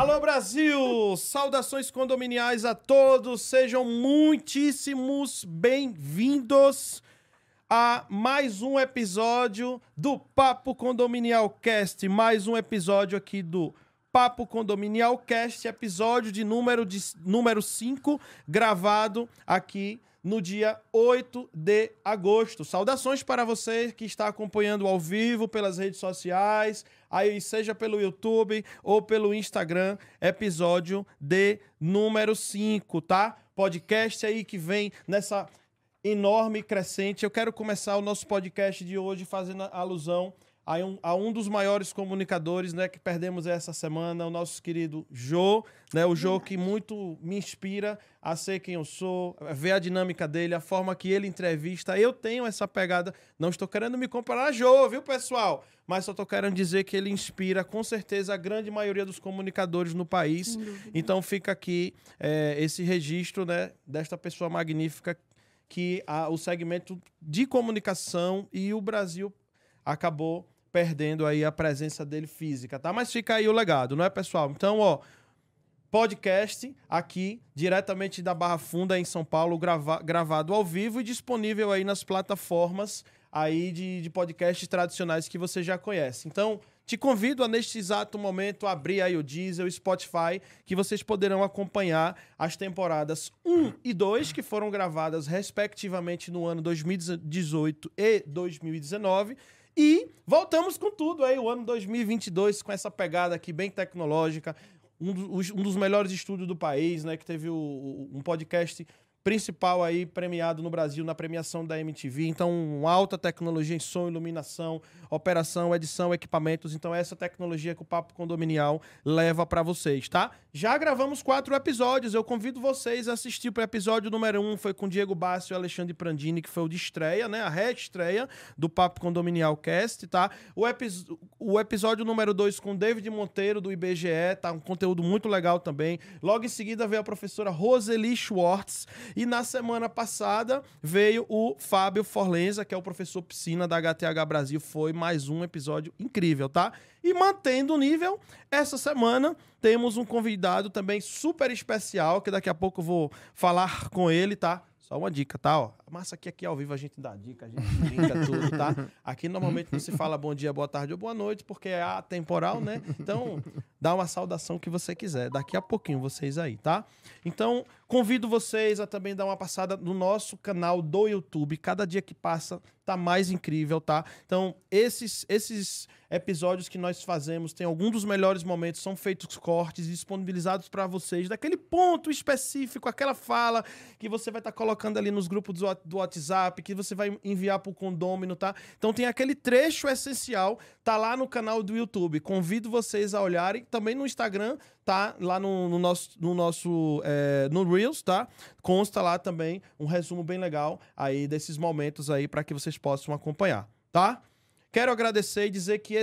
Alô, Brasil! Saudações condominiais a todos. Sejam muitíssimos bem-vindos a mais um episódio do Papo Condominial Cast. Mais um episódio aqui do Papo Condominial Cast, episódio de número 5, gravado aqui no dia 8 de agosto. Saudações para você que está acompanhando ao vivo pelas redes sociais, aí seja pelo YouTube ou pelo Instagram, episódio de número 5, tá? Podcast aí que vem nessa enorme crescente. Eu quero começar o nosso podcast de hoje fazendo alusão a um dos maiores comunicadores, né, que perdemos essa semana, o nosso querido Jô, né, o Jô que muito me inspira a ser quem eu sou, a ver a dinâmica dele, a forma que ele entrevista. Eu tenho essa pegada, não estou querendo me comparar a Jô, viu, pessoal? Mas só estou querendo dizer que ele inspira, com certeza, a grande maioria dos comunicadores no país. Então fica aqui esse registro, né, desta pessoa magnífica que o segmento de comunicação e o Brasil acabou perdendo aí a presença dele física, tá? Mas fica aí o legado, não é, pessoal? Então, ó, podcast aqui, diretamente da Barra Funda, em São Paulo, gravado ao vivo e disponível aí nas plataformas aí de podcasts tradicionais que você já conhece. Então, te convido a, neste exato momento, abrir aí o Deezer, o Spotify, que vocês poderão acompanhar as temporadas 1 e 2, que foram gravadas, respectivamente, no ano 2018 e 2019, e voltamos com tudo aí, o ano 2022, com essa pegada aqui bem tecnológica, um dos melhores estúdios do país, né, que teve um podcast principal aí premiado no Brasil na premiação da MTV. Então, alta tecnologia em som, iluminação, operação, edição, equipamentos. Então, essa tecnologia que o Papo Condominial leva para vocês, tá? Já gravamos 4 episódios. Eu convido vocês a assistir para o episódio número 1. Foi com Diego Bássio e Alexandre Prandini, que foi o de estreia, né? A reestreia do Papo Condominial Cast, tá? O episódio número 2 com David Monteiro, do IBGE, tá? Um conteúdo muito legal também. Logo em seguida veio a professora Rosely Schwartz. E na semana passada veio o Fábio Forlenza, que é o professor piscina da HTH Brasil. Foi mais um episódio incrível, tá? E mantendo o nível, essa semana temos um convidado também super especial, que daqui a pouco eu vou falar com ele, tá? Só uma dica, tá? Ó, massa aqui ao vivo a gente dá dica, a gente brinca tudo, tá? Aqui normalmente não se fala bom dia, boa tarde ou boa noite, porque é atemporal, né? Então, dá uma saudação que você quiser. Daqui a pouquinho vocês aí, tá? Então, convido vocês a também dar uma passada no nosso canal do YouTube. Cada dia que passa tá mais incrível, tá? Então, esses episódios que nós fazemos, tem algum dos melhores momentos, são feitos cortes disponibilizados para vocês, daquele ponto específico, aquela fala que você vai estar colocando ali nos grupos do WhatsApp, que você vai enviar pro condômino, tá? Então tem aquele trecho essencial, tá lá no canal do YouTube. Convido vocês a olharem, também no Instagram, tá? Lá no Reels, tá? Consta lá também um resumo bem legal aí desses momentos aí para que vocês possam acompanhar, tá? Quero agradecer e dizer que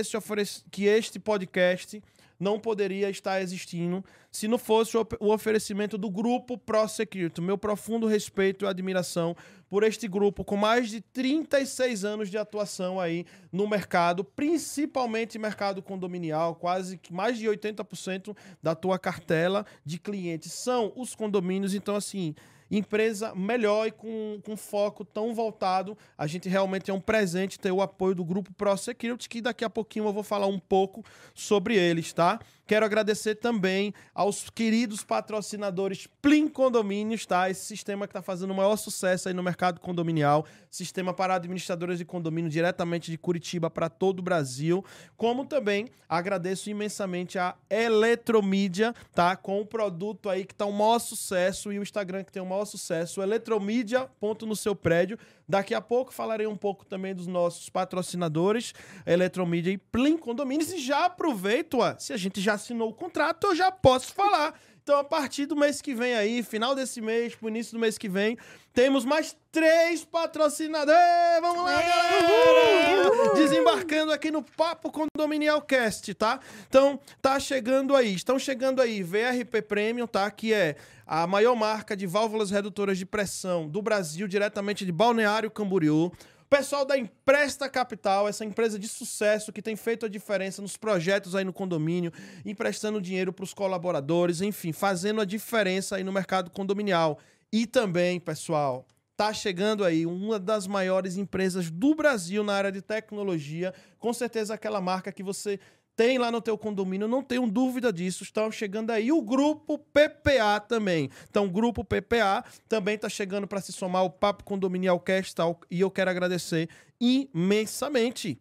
este podcast não poderia estar existindo se não fosse o oferecimento do grupo ProSecurity. Meu profundo respeito e admiração por este grupo, com mais de 36 anos de atuação aí no mercado, principalmente mercado condominial. Quase que mais de 80% da tua cartela de clientes são os condomínios. Então, assim, empresa melhor e com foco tão voltado, a gente realmente é um presente ter o apoio do grupo ProSecurity, que daqui a pouquinho eu vou falar um pouco sobre eles, tá? Quero agradecer também aos queridos patrocinadores Plim Condomínios, tá? Esse sistema que tá fazendo o maior sucesso aí no mercado condominial, sistema para administradores de condomínio diretamente de Curitiba para todo o Brasil, como também agradeço imensamente a Eletromídia, tá? Com o produto aí que tá o maior sucesso e o Instagram que tem o maior sucesso, Eletromídia, ponto no seu prédio. Daqui a pouco falarei um pouco também dos nossos patrocinadores, Eletromídia e Plim Condomínios. E já aproveito, ó, se a gente já assinou o contrato, eu já posso falar. Então, a partir do mês que vem aí, final desse mês, pro início do mês que vem, temos mais 3 patrocinadores. Vamos lá, galera! Uhul! Desembarcando aqui no Papo Condominial Cast, tá? Então, tá chegando aí. Estão chegando aí VRP Premium, tá? Que é a maior marca de válvulas redutoras de pressão do Brasil, diretamente de Balneário Camboriú. Pessoal da Empresta Capital, essa empresa de sucesso que tem feito a diferença nos projetos aí no condomínio, emprestando dinheiro para os colaboradores, enfim, fazendo a diferença aí no mercado condominial. E também, pessoal, tá chegando aí uma das maiores empresas do Brasil na área de tecnologia, com certeza aquela marca que você tem lá no teu condomínio, não tenho dúvida disso. Estão chegando aí o Grupo PPA também. Então, o Grupo PPA também está chegando para se somar ao Papo Condominial Cast, e eu quero agradecer imensamente.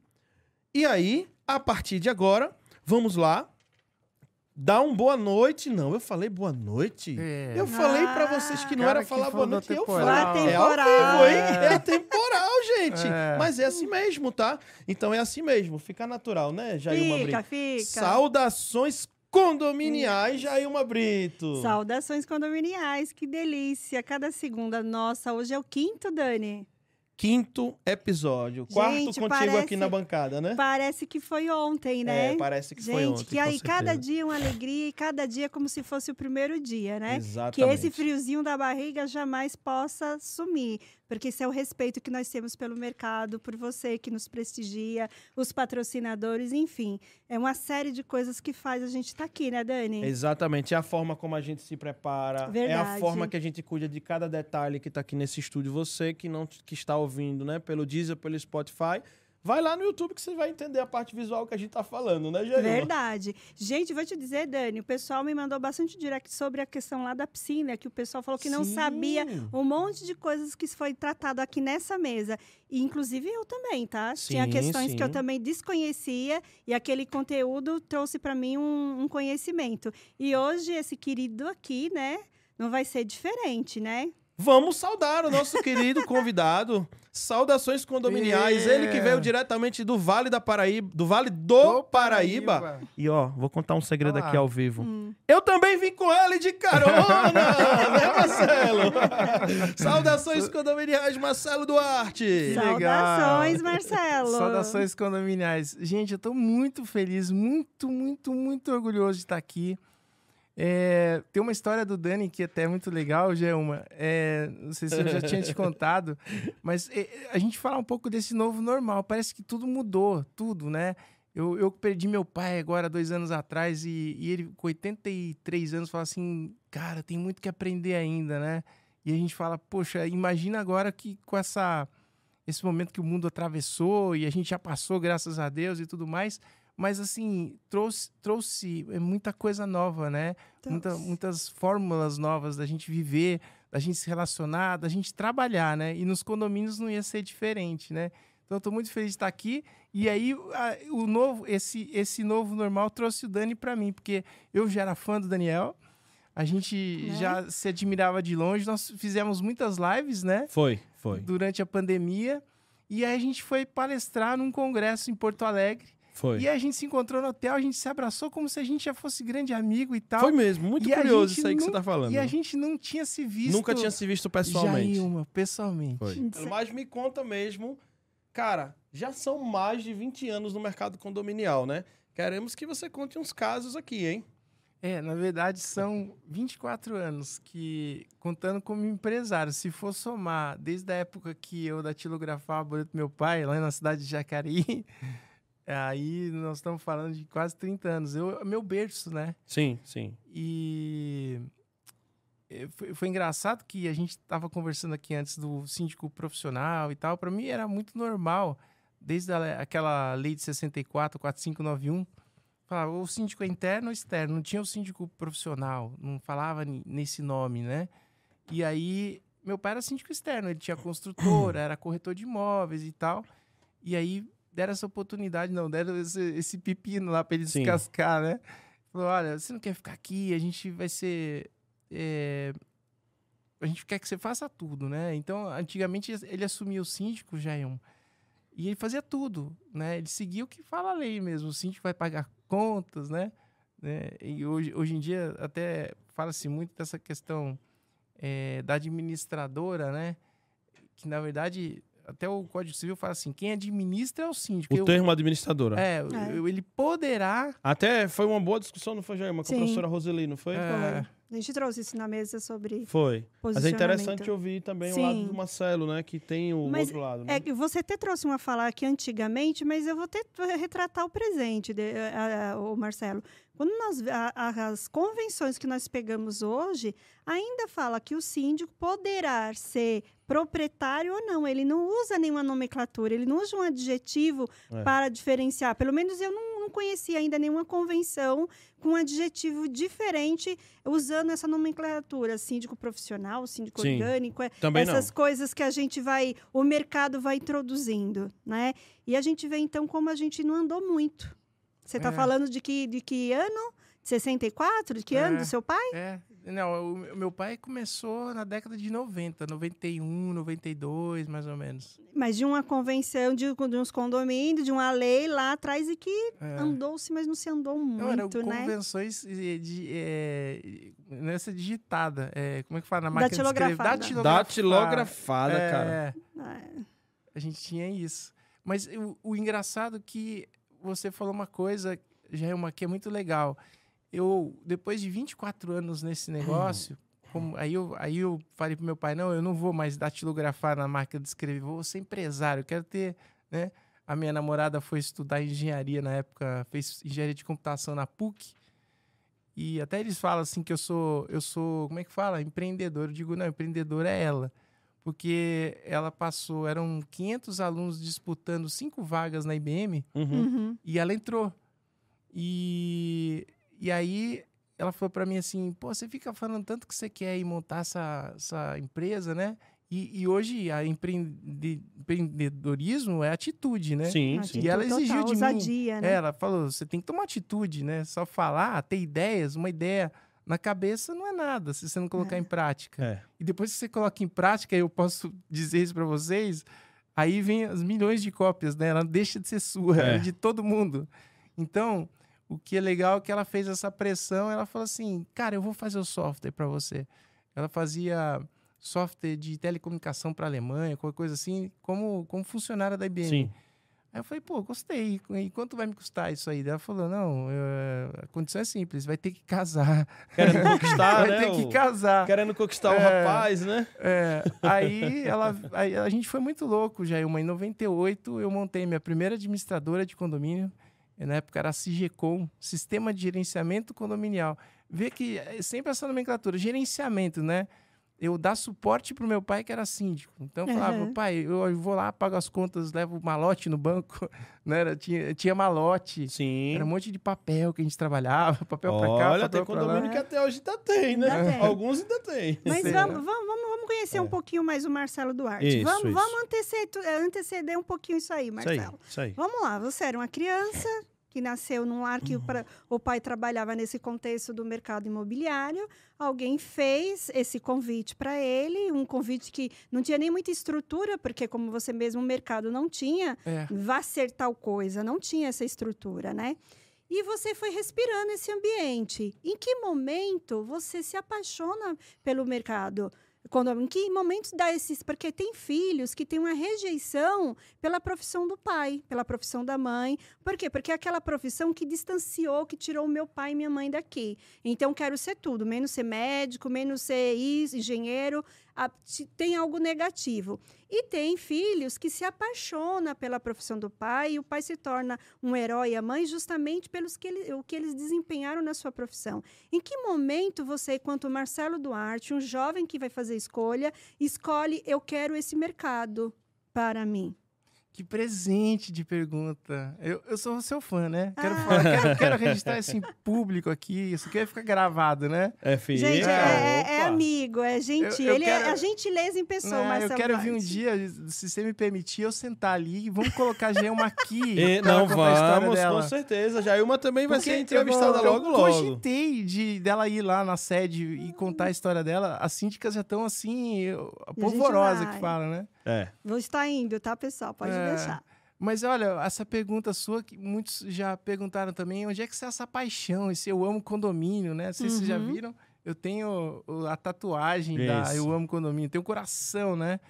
E aí, a partir de agora, vamos lá. Dá um boa noite. Não, eu falei boa noite. É. Eu falei pra vocês que não era falar boa noite. Temporal. Eu falei. É temporal. É temporal, gente. É. Mas é assim mesmo, tá? Então é assim mesmo. Fica natural, né, Jailma Brito? Fica. Saudações condominiais, Jailma Brito. Saudações condominiais. Que delícia. Cada segunda. Nossa, hoje é o quinto, Dani. Quinto episódio. Quarto contigo parece, aqui na bancada, né? Parece que foi ontem, né? É, parece que foi ontem. Gente, que aí cada dia uma alegria e cada dia como se fosse o primeiro dia, né? Exatamente. Que esse friozinho da barriga jamais possa sumir. Porque esse é o respeito que nós temos pelo mercado, por você que nos prestigia, os patrocinadores, enfim. É uma série de coisas que faz a gente estar aqui, né, Dani? Exatamente. É a forma como a gente se prepara. Verdade. É a forma que a gente cuida de cada detalhe que está aqui nesse estúdio. Você que, que está ouvindo, né, pelo Deezer, pelo Spotify, vai lá no YouTube que você vai entender a parte visual que a gente tá falando, né, Jair? Verdade. Gente, vou te dizer, Dani, o pessoal me mandou bastante direct sobre a questão lá da piscina, que o pessoal falou que não sabia um monte de coisas que foi tratado aqui nessa mesa. E, inclusive, eu também, tá? Sim, tinha questões que eu também desconhecia e aquele conteúdo trouxe para mim um conhecimento. E hoje, esse querido aqui, né, não vai ser diferente, né? Vamos saudar o nosso querido convidado. Saudações condominiais. Ele que veio diretamente do Vale da Paraíba, do Vale do Paraíba. E ó, vou contar um segredo aqui ao vivo. Eu também vim com ele de carona, né, Marcelo? Saudações condominiais, Marcelo Duarte. Saudações, Marcelo. Saudações condominiais. Gente, eu tô muito feliz, muito orgulhoso de estar aqui. É, tem uma história do Dani que até é muito legal, Jailma. É, não sei se eu já tinha te contado, mas a gente fala um pouco desse novo normal. Parece que tudo mudou, tudo, né? Eu perdi meu pai agora, 2 anos atrás, e ele com 83 anos fala assim, cara, tem muito que aprender ainda, né? E a gente fala, poxa, imagina agora que com esse momento que o mundo atravessou e a gente já passou, graças a Deus e tudo mais. Mas, assim, trouxe muita coisa nova, né? Muitas fórmulas novas da gente viver, da gente se relacionar, da gente trabalhar, né? E nos condomínios não ia ser diferente, né? Então, eu tô muito feliz de estar aqui. E aí, esse novo normal trouxe o Dani para mim, porque eu já era fã do Daniel, a gente já se admirava de longe, nós fizemos muitas lives, né? Foi. Durante a pandemia. E aí, a gente foi palestrar num congresso em Porto Alegre. Foi. E a gente se encontrou no hotel, a gente se abraçou como se a gente já fosse grande amigo e tal. Foi mesmo, muito curioso isso aí que você tá falando. E a gente não tinha se visto. Nunca tinha se visto pessoalmente. Jailma, pessoalmente. Foi. Mas me conta mesmo, cara, já são mais de 20 anos no mercado condominial, né? Queremos que você conte uns casos aqui, hein? É, na verdade são 24 anos que, contando como empresário, se for somar, desde a época que eu datilografava o boleto do meu pai, lá na cidade de Jacareí... Aí nós estamos falando de quase 30 anos. Meu berço, né? Sim. E foi engraçado que a gente estava conversando aqui antes do síndico profissional e tal. Para mim era muito normal, desde aquela lei de 64, 4591, falava o síndico interno ou externo. Não tinha o síndico profissional, não falava nesse nome, né? E aí meu pai era síndico externo, ele tinha construtora, era corretor de imóveis e tal. E aí... deram essa oportunidade, não, deram esse pepino lá para ele descascar, né? Falou, olha, você não quer ficar aqui, a gente vai ser... a gente quer que você faça tudo, né? Então, antigamente, ele assumia o síndico, Jailma, e ele fazia tudo, né? Ele seguia o que fala a lei mesmo, o síndico vai pagar contas, né? E hoje em dia, até fala-se muito dessa questão da administradora, né? Que, na verdade... Até o Código Civil fala assim, quem administra é o síndico. O termo administradora. Ele poderá... Até foi uma boa discussão, não foi, Jailma? Com a professora Rosely, não foi? É. A gente trouxe isso na mesa sobre Mas é interessante ouvir também o lado do Marcelo, né? Que tem o outro lado. Né? É, você até trouxe uma fala aqui antigamente, mas eu vou retratar o presente, o Marcelo. Quando nós, as convenções que nós pegamos hoje, ainda fala que o síndico poderá ser proprietário ou não. Ele não usa nenhuma nomenclatura, ele não usa um adjetivo para diferenciar. Pelo menos eu não conhecia ainda nenhuma convenção com um adjetivo diferente usando essa nomenclatura, síndico profissional, síndico orgânico, essas coisas que a gente vai, o mercado vai introduzindo, né? E a gente vê então como a gente não andou muito. Você está falando de que ano? 64? De que ano do seu pai? É. Não, o meu pai começou na década de 90, 91, 92, mais ou menos. Mas de uma convenção, de uns condomínios, de uma lei lá atrás e que andou-se, mas não se andou muito, né? Eram convenções nessa digitada, como é que fala? Na máquina de escrever. Datilografada, cara. A gente tinha isso. Mas o engraçado é que você falou uma coisa, Jailma, que é muito legal. Eu, depois de 24 anos nesse negócio, aí eu falei pro meu pai, não, eu não vou mais datilografar na máquina de escrever, vou ser empresário, eu quero ter, né? A minha namorada foi estudar engenharia na época, fez engenharia de computação na PUC, e até eles falam assim que eu sou, como é que fala? Empreendedor. Eu digo, não, empreendedor é ela, porque ela passou, eram 500 alunos disputando 5 vagas na IBM, e ela entrou. E aí, ela falou para mim assim, pô, você fica falando tanto que você quer ir montar essa empresa, né? E hoje, a empreendedorismo é atitude, né? Sim, sim. E ela exigiu de ousadia, mim. Né? Ela falou, você tem que tomar atitude, né? Só falar, ter ideias, uma ideia na cabeça não é nada, se você não colocar em prática. É. E depois que você coloca em prática, eu posso dizer isso para vocês, aí vem as milhões de cópias, né? Ela não deixa de ser sua, é de todo mundo. Então... O que é legal é que ela fez essa pressão, ela falou assim, cara, eu vou fazer o software para você. Ela fazia software de telecomunicação para a Alemanha, qualquer coisa assim, como funcionária da IBM. Sim. Aí eu falei, pô, gostei, e quanto vai me custar isso aí? Ela falou, não, a condição é simples, vai ter que casar. Querendo conquistar, né? Vai ter que casar. Querendo conquistar o rapaz, né? É, aí a gente foi muito louco, Jailma. Em 98 eu montei minha primeira administradora de condomínio. Na época era a SIGECOM, Sistema de Gerenciamento Condominial. Vê que sempre essa nomenclatura, gerenciamento, né? Eu dar suporte para o meu pai, que era síndico. Então eu falava, pai, eu vou lá, pago as contas, levo malote no banco. Né? Tinha malote. Sim. Era um monte de papel que a gente trabalhava, papel para cá, papel para lá. Olha, tem condomínio que até hoje ainda tem, né? Ainda tem. Alguns ainda tem. Mas vamos conhecer um pouquinho mais o Marcelo Duarte. Isso, vamos anteceder um pouquinho isso aí, Marcelo. Isso aí. Vamos lá, você era uma criança... que nasceu num lar que o pai trabalhava nesse contexto do mercado imobiliário. Alguém fez esse convite para ele, um convite que não tinha nem muita estrutura, porque, como você mesmo, o mercado não tinha, vá ser tal coisa, não tinha essa estrutura, né? E você foi respirando esse ambiente. Em que momento você se apaixona pelo mercado? Em que momentos dá esses... Porque tem filhos que têm uma rejeição pela profissão do pai, pela profissão da mãe. Por quê? Porque é aquela profissão que distanciou, que tirou o meu pai e minha mãe daqui. Então, quero ser tudo, menos ser médico, menos ser engenheiro. Tem algo negativo. E tem filhos que se apaixonam pela profissão do pai e o pai se torna um herói, a mãe, justamente pelos que eles desempenharam na sua profissão. Em que momento você, quanto Marcelo Duarte, um jovem que vai fazer escolha, escolhe, eu quero esse mercado para mim? Que presente de pergunta. Eu sou seu fã, né? Quero registrar esse público aqui. Isso aqui vai ficar gravado, né? Gente, é amigo, é gentil. Ele é a gentileza em pessoa, Marcelo. Eu quero vir um dia, se você me permitir, eu sentar ali e vamos colocar a Jailma aqui. Não, vamos, com certeza. A Jailma também vai ser entrevistada logo. Eu cogitei dela ir lá na sede e contar a história dela. As síndicas já estão assim, polvorosa que fala, né? Vou estar indo, tá, pessoal? Pode deixar. Mas olha, essa pergunta sua, que muitos já perguntaram também, onde é que está essa paixão, esse eu amo condomínio, né? Vocês já viram, eu tenho a tatuagem da eu amo condomínio, tem um coração, né?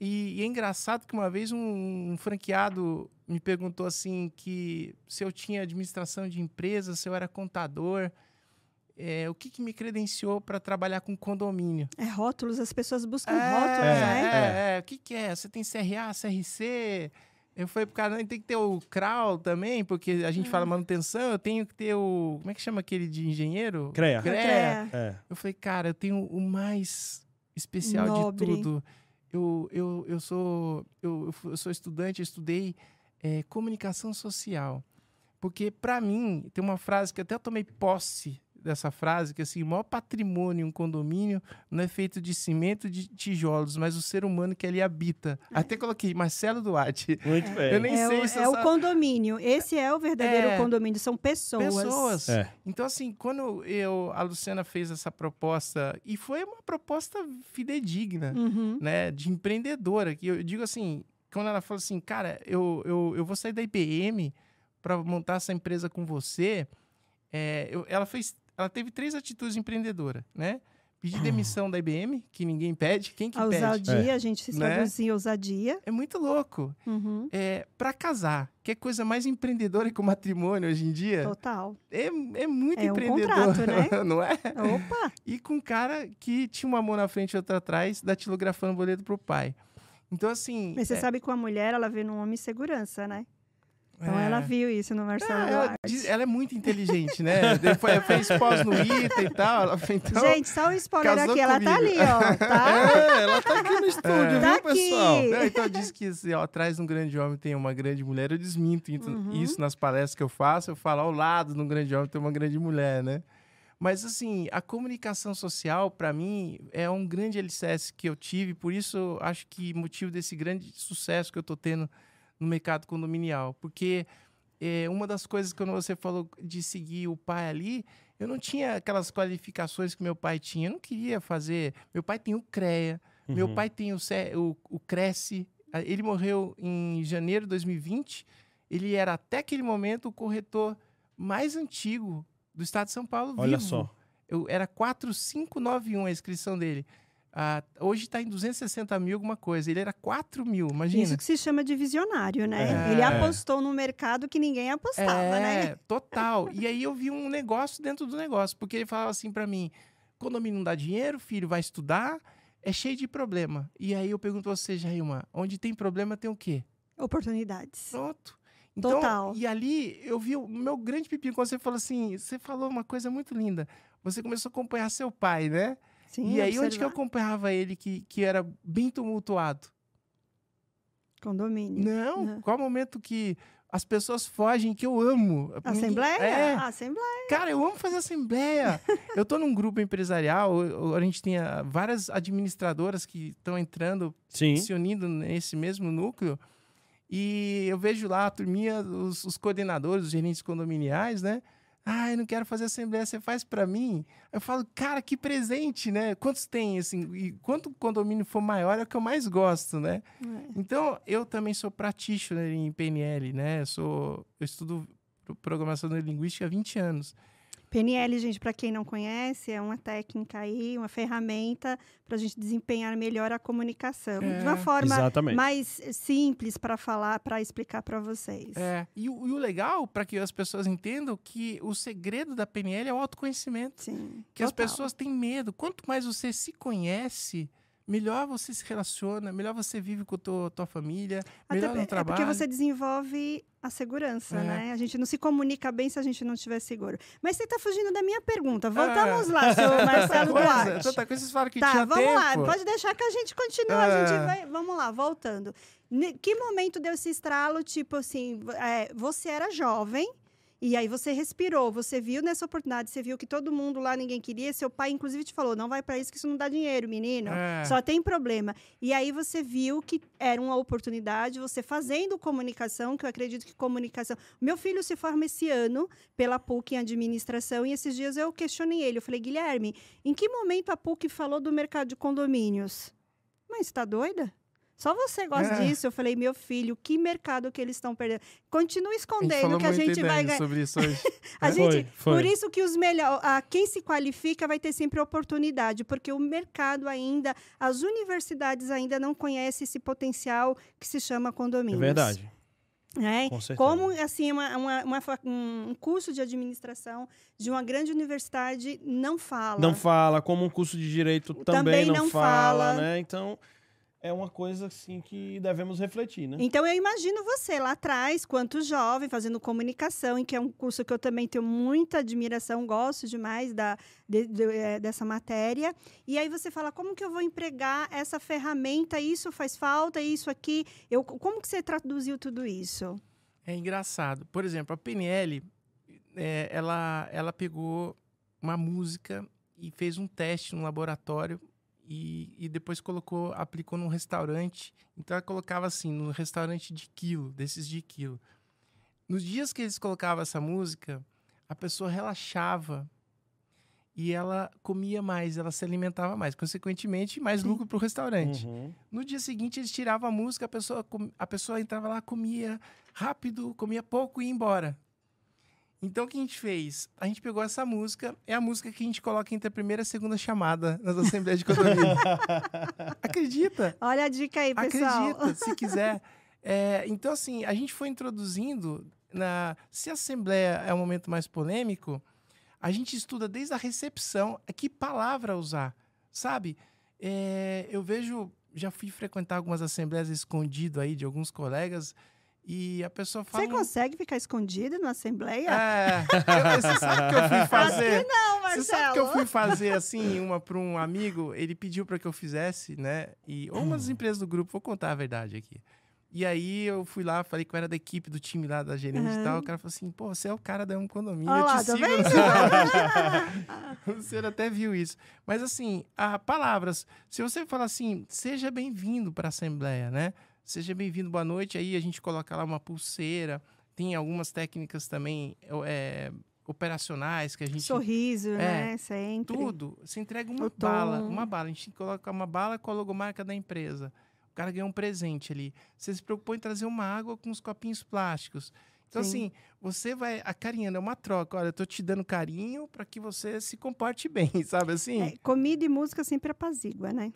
E é engraçado que uma vez um franqueado me perguntou assim, que se eu tinha administração de empresa, se eu era contador... o que me credenciou para trabalhar com condomínio? É rótulos, as pessoas buscam rótulos, né? O que é? Você tem CRA, CRC... Eu falei pro cara, tem que ter o CRAL também, porque a gente fala manutenção, eu tenho que ter o... Como é que chama aquele de engenheiro? CREA. CREA. É. Eu falei, cara, eu tenho o mais especial nobre de tudo. Eu sou estudante, eu estudei comunicação social. Porque, para mim, tem uma frase que até eu tomei posse dessa frase, que assim, o maior patrimônio em um condomínio não é feito de cimento e de tijolos, mas o ser humano que ali habita. É. Até coloquei Marcelo Duarte. Muito bem. Eu nem sei se o condomínio. Esse é o verdadeiro condomínio. São pessoas. Pessoas. É. Então, assim, quando a Luciana fez essa proposta, e foi uma proposta fidedigna, né? De empreendedora. Que eu digo assim, quando ela falou assim, cara, eu vou sair da IBM para montar essa empresa com você, ela teve 3 atitudes empreendedoras, né? Pedir demissão da IBM, que ninguém pede. Quem que pede? Ousadia, a gente se traduz em ousadia. É muito louco. Para casar, que é coisa mais empreendedora que o matrimônio hoje em dia. Total. É muito empreendedor. É um contrato, né? Não é? Opa! E com um cara que tinha uma mão na frente e outra atrás, datilografando o boleto pro pai. Então, assim... Mas você sabe que a mulher, ela vê no homem segurança, né? Então ela viu isso no Marcelo Duarte. Ela é muito inteligente, né? Depois fez pós no ITA e tal. Ela fez, então, gente, só um spoiler aqui. Ela tá ali, ó. Tá? Ela tá aqui no estúdio, tá, viu, pessoal? Não, então diz que assim, ó, atrás de um grande homem tem uma grande mulher. Eu desminto isso nas palestras que eu faço. Eu falo, ao lado de um grande homem tem uma grande mulher, né? Mas, assim, a comunicação social, para mim, é um grande alicerce que eu tive. Por isso, acho que motivo desse grande sucesso que eu tô tendo no mercado condominial, porque uma das coisas que quando você falou de seguir o pai ali, eu não tinha aquelas qualificações que meu pai tinha, eu não queria fazer, meu pai tem o CREA, meu pai tem o CRECE, ele morreu em janeiro de 2020, ele era até aquele momento o corretor mais antigo do estado de São Paulo. Olha vivo. Só. Era 4591 a inscrição dele. Hoje está em 260 mil alguma coisa. Ele era 4 mil, imagina. Isso que se chama de visionário, né? Ele apostou no mercado que ninguém apostava, né? Total. E aí eu vi um negócio dentro do negócio. Porque ele falava assim para mim, condomínio não dá dinheiro, filho, vai estudar, é cheio de problema. E aí eu pergunto a você, Jailma, onde tem problema tem o quê? Oportunidades. Pronto. Então, total. E ali eu vi o meu grande pepino, quando você falou assim, você falou uma coisa muito linda. Você começou a acompanhar seu pai, né? Sim, e aí, onde que eu acompanhava ele, que era bem tumultuado? Condomínio. Não, qual momento que as pessoas fogem, que eu amo. Assembleia? Assembleia. Cara, eu amo fazer assembleia. Eu tô num grupo empresarial, a gente tem várias administradoras que estão entrando, se unindo nesse mesmo núcleo. E eu vejo lá a turminha, os coordenadores, os gerentes condominiais, né? Eu não quero fazer assembleia, você faz para mim? Eu falo, cara, que presente, né? Quantos tem, assim, e quanto o condomínio for maior é o que eu mais gosto, né? Então, eu também sou practitioner em PNL, né? Eu estudo programação neurolinguística há 20 anos. PNL, gente, para quem não conhece, é uma técnica aí, uma ferramenta para a gente desempenhar melhor a comunicação. De uma forma mais simples para falar, para explicar para vocês. E o legal, para que as pessoas entendam, que o segredo da PNL é o autoconhecimento. Sim, que as pessoas têm medo. Quanto mais você se conhece, melhor você se relaciona, melhor você vive com a tua família, melhor no trabalho. Porque você desenvolve a segurança, né? A gente não se comunica bem se a gente não estiver seguro. Mas você está fugindo da minha pergunta. Voltamos lá, senhor Marcelo Duarte. Tanta coisa, vocês falaram que tinha tempo. Tá, vamos lá. Pode deixar que a gente continue. A gente vai... Vamos lá, voltando. Que momento deu esse estralo? Tipo assim, você era jovem, e aí você respirou, você viu nessa oportunidade, você viu que todo mundo lá ninguém queria, seu pai inclusive te falou, não vai para isso que isso não dá dinheiro, menino, só tem problema. E aí você viu que era uma oportunidade, você fazendo comunicação, que eu acredito que comunicação... Meu filho se forma esse ano pela PUC em administração, e esses dias eu questionei ele, eu falei, Guilherme, em que momento a PUC falou do mercado de condomínios? Mas você tá doida? Só você gosta disso. Eu falei, meu filho, que mercado que eles estão perdendo. Continua escondendo que a gente vai ganhar. Sobre isso hoje. Por isso que os melhores, quem se qualifica vai ter sempre oportunidade, porque o mercado ainda, as universidades ainda não conhecem esse potencial que se chama condomínios. É verdade. Né? Como assim, um curso de administração de uma grande universidade não fala. Não fala, como um curso de direito também não fala. Né? Então, é uma coisa assim que devemos refletir. Né? Então, eu imagino você lá atrás, quanto jovem, fazendo comunicação, em que é um curso que eu também tenho muita admiração, gosto demais dessa matéria. E aí você fala, como que eu vou empregar essa ferramenta? Isso faz falta, isso aqui. Como que você traduziu tudo isso? É engraçado. Por exemplo, a PNL, ela pegou uma música e fez um teste no laboratório, e depois aplicou num restaurante. Então, ela colocava assim, num restaurante de quilo, desses de quilo. Nos dias que eles colocavam essa música, a pessoa relaxava e ela comia mais, ela se alimentava mais. Consequentemente, mais lucro para o restaurante. Uhum. No dia seguinte, eles tiravam a música, a pessoa entrava lá, comia rápido, comia pouco e ia embora. Então, o que a gente fez? A gente pegou essa música, é a música que a gente coloca entre a primeira e a segunda chamada nas assembleias de condomínio. Acredita? Olha a dica aí, pessoal. Acredita, se quiser. Então, assim, a gente foi introduzindo... Se a assembleia é um momento mais polêmico, a gente estuda desde a recepção que palavra usar, sabe? Eu vejo... Já fui frequentar algumas assembleias escondido aí de alguns colegas... E a pessoa fala... Você consegue ficar escondida na assembleia? Você sabe o que eu fui fazer? Acho que não, Marcelo. Você sabe o que eu fui fazer, assim, para um amigo? Ele pediu para que eu fizesse, né? Ou uma das empresas do grupo, vou contar a verdade aqui. E aí eu fui lá, falei que eu era da equipe do time lá, da gerente e tal. O cara falou assim, pô, você é o cara da um condomínio. Olá, eu te sigo. Você até viu isso. Mas, assim, palavras. Se você falar assim, seja bem-vindo para a assembleia, né? Seja bem-vindo, boa noite. Aí a gente coloca lá uma pulseira. Tem algumas técnicas também operacionais que a gente... Sorriso, né? Sempre. Tudo. Você entrega uma bala. Uma bala. A gente coloca uma bala com a logomarca da empresa. O cara ganhou um presente ali. Você se preocupou em trazer uma água com uns copinhos plásticos. Então, assim, você vai... A carinha é uma troca. Olha, eu tô te dando carinho para que você se comporte bem, sabe assim? Comida e música sempre apazigua, né?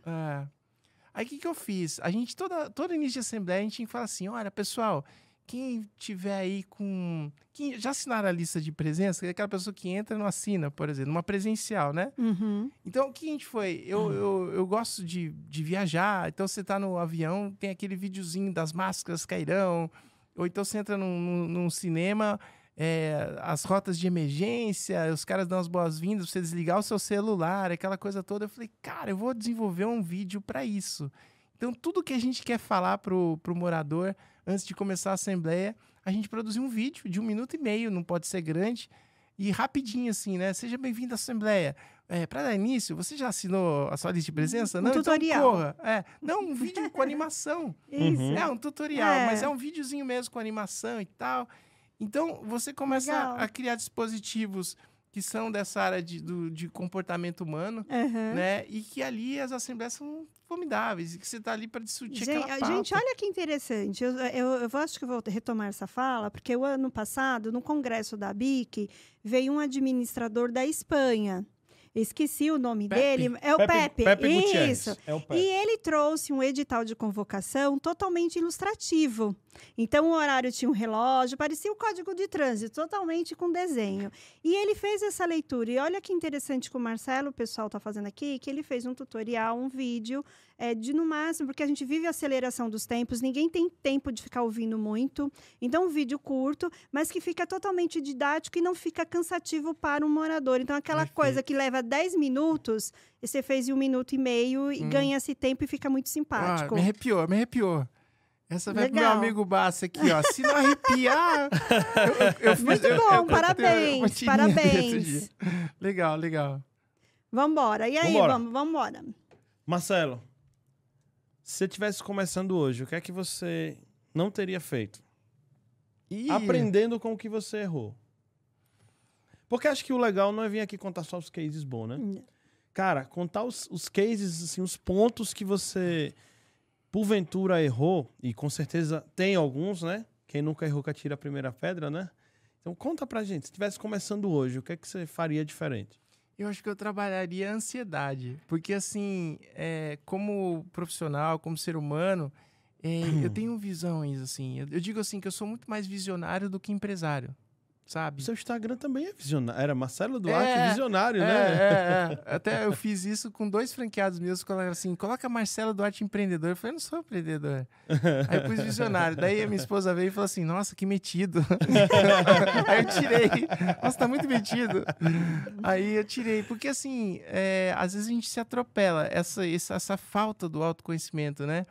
Aí, o que eu fiz? A gente, todo início de assembleia, a gente fala assim, olha, pessoal, quem tiver aí com... Quem já assinaram a lista de presença? É aquela pessoa que entra e não assina, por exemplo, numa presencial, né? Uhum. Então, o que a gente foi? Eu gosto de viajar, então você tá no avião, tem aquele videozinho das máscaras cairão, ou então você entra num cinema, as rotas de emergência, os caras dão as boas-vindas, você desligar o seu celular, aquela coisa toda. Eu falei, cara, eu vou desenvolver um vídeo para isso. Então, tudo que a gente quer falar pro morador, antes de começar a assembleia, a gente produziu um vídeo de 1,5 minutos, não pode ser grande, e rapidinho assim, né? Seja bem-vindo à assembleia. Para dar início, você já assinou a sua lista de presença? Não, tutorial. Então corra. Não, um vídeo com animação. Isso. Um tutorial, mas é um videozinho mesmo com animação e tal. Então, você começa a criar dispositivos que são dessa área de comportamento humano, né? E que ali as assembleias são formidáveis, e que você está ali para discutir aquela pauta. Gente, olha que interessante. Eu acho que vou retomar essa fala, porque o ano passado, no congresso da BIC, veio um administrador da Espanha. Esqueci o nome dele. É o Pepe. Pepe isso. É o Pepe. E ele trouxe um edital de convocação totalmente ilustrativo. Então, o horário tinha um relógio, parecia o Código de Trânsito, totalmente com desenho. E ele fez essa leitura. E olha que interessante que o Marcelo, o pessoal está fazendo aqui, que ele fez um tutorial, um vídeo, de no máximo, porque a gente vive a aceleração dos tempos, ninguém tem tempo de ficar ouvindo muito. Então, um vídeo curto, mas que fica totalmente didático e não fica cansativo para um morador. Então, aquela coisa que leva 10 minutos, você fez em 1,5 minutos e ganha esse tempo e fica muito simpático. Me arrepiou, me arrepiou. Essa vai pro meu amigo Bássio aqui, ó. Se não arrepiar... muito bom, parabéns, parabéns. Legal, legal. Vambora. E aí, vambora. Marcelo, se você estivesse começando hoje, o que é que você não teria feito? Aprendendo com o que você errou. Porque acho que o legal não é vir aqui contar só os cases bons, né? Não. Cara, contar os cases, assim, os pontos que você, porventura, errou, e com certeza tem alguns, né? Quem nunca errou que atira a primeira pedra, né? Então conta pra gente, se estivesse começando hoje, o que é que você faria diferente? Eu acho que eu trabalharia a ansiedade, porque, assim, como profissional, como ser humano, Eu tenho visões, assim. Eu digo assim, que eu sou muito mais visionário do que empresário, sabe? Seu Instagram também é visionário. Era Marcelo Duarte, visionário, né? Até eu fiz isso com dois franqueados meus, quando era assim, coloca Marcelo Duarte empreendedor. Eu falei, eu não sou empreendedor. Aí eu pus visionário. Daí a minha esposa veio e falou assim, nossa, que metido. Aí eu tirei. Nossa, tá muito metido. Aí eu tirei. Porque assim, às vezes a gente se atropela. Essa falta do autoconhecimento, né?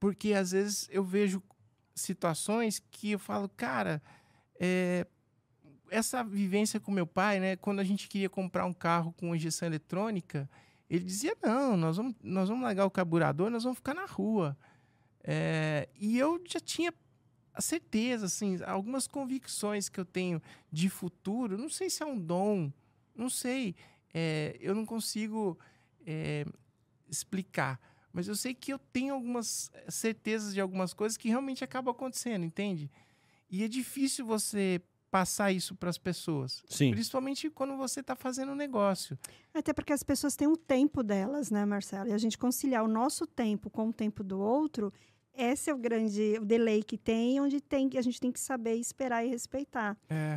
Porque às vezes eu vejo situações que eu falo, cara, essa vivência com meu pai, né? Quando a gente queria comprar um carro com injeção eletrônica, ele dizia, não, nós vamos largar o carburador, nós vamos ficar na rua. E eu já tinha a certeza, assim, algumas convicções que eu tenho de futuro, não sei se é um dom, não sei, eu não consigo explicar, mas eu sei que eu tenho algumas certezas de algumas coisas que realmente acabam acontecendo, entende? E é difícil você passar isso para as pessoas. Sim. Principalmente quando você está fazendo um negócio. Até porque as pessoas têm o tempo delas, né, Marcelo? E a gente conciliar o nosso tempo com o tempo do outro, esse é o grande delay que tem, onde a gente tem que saber esperar e respeitar.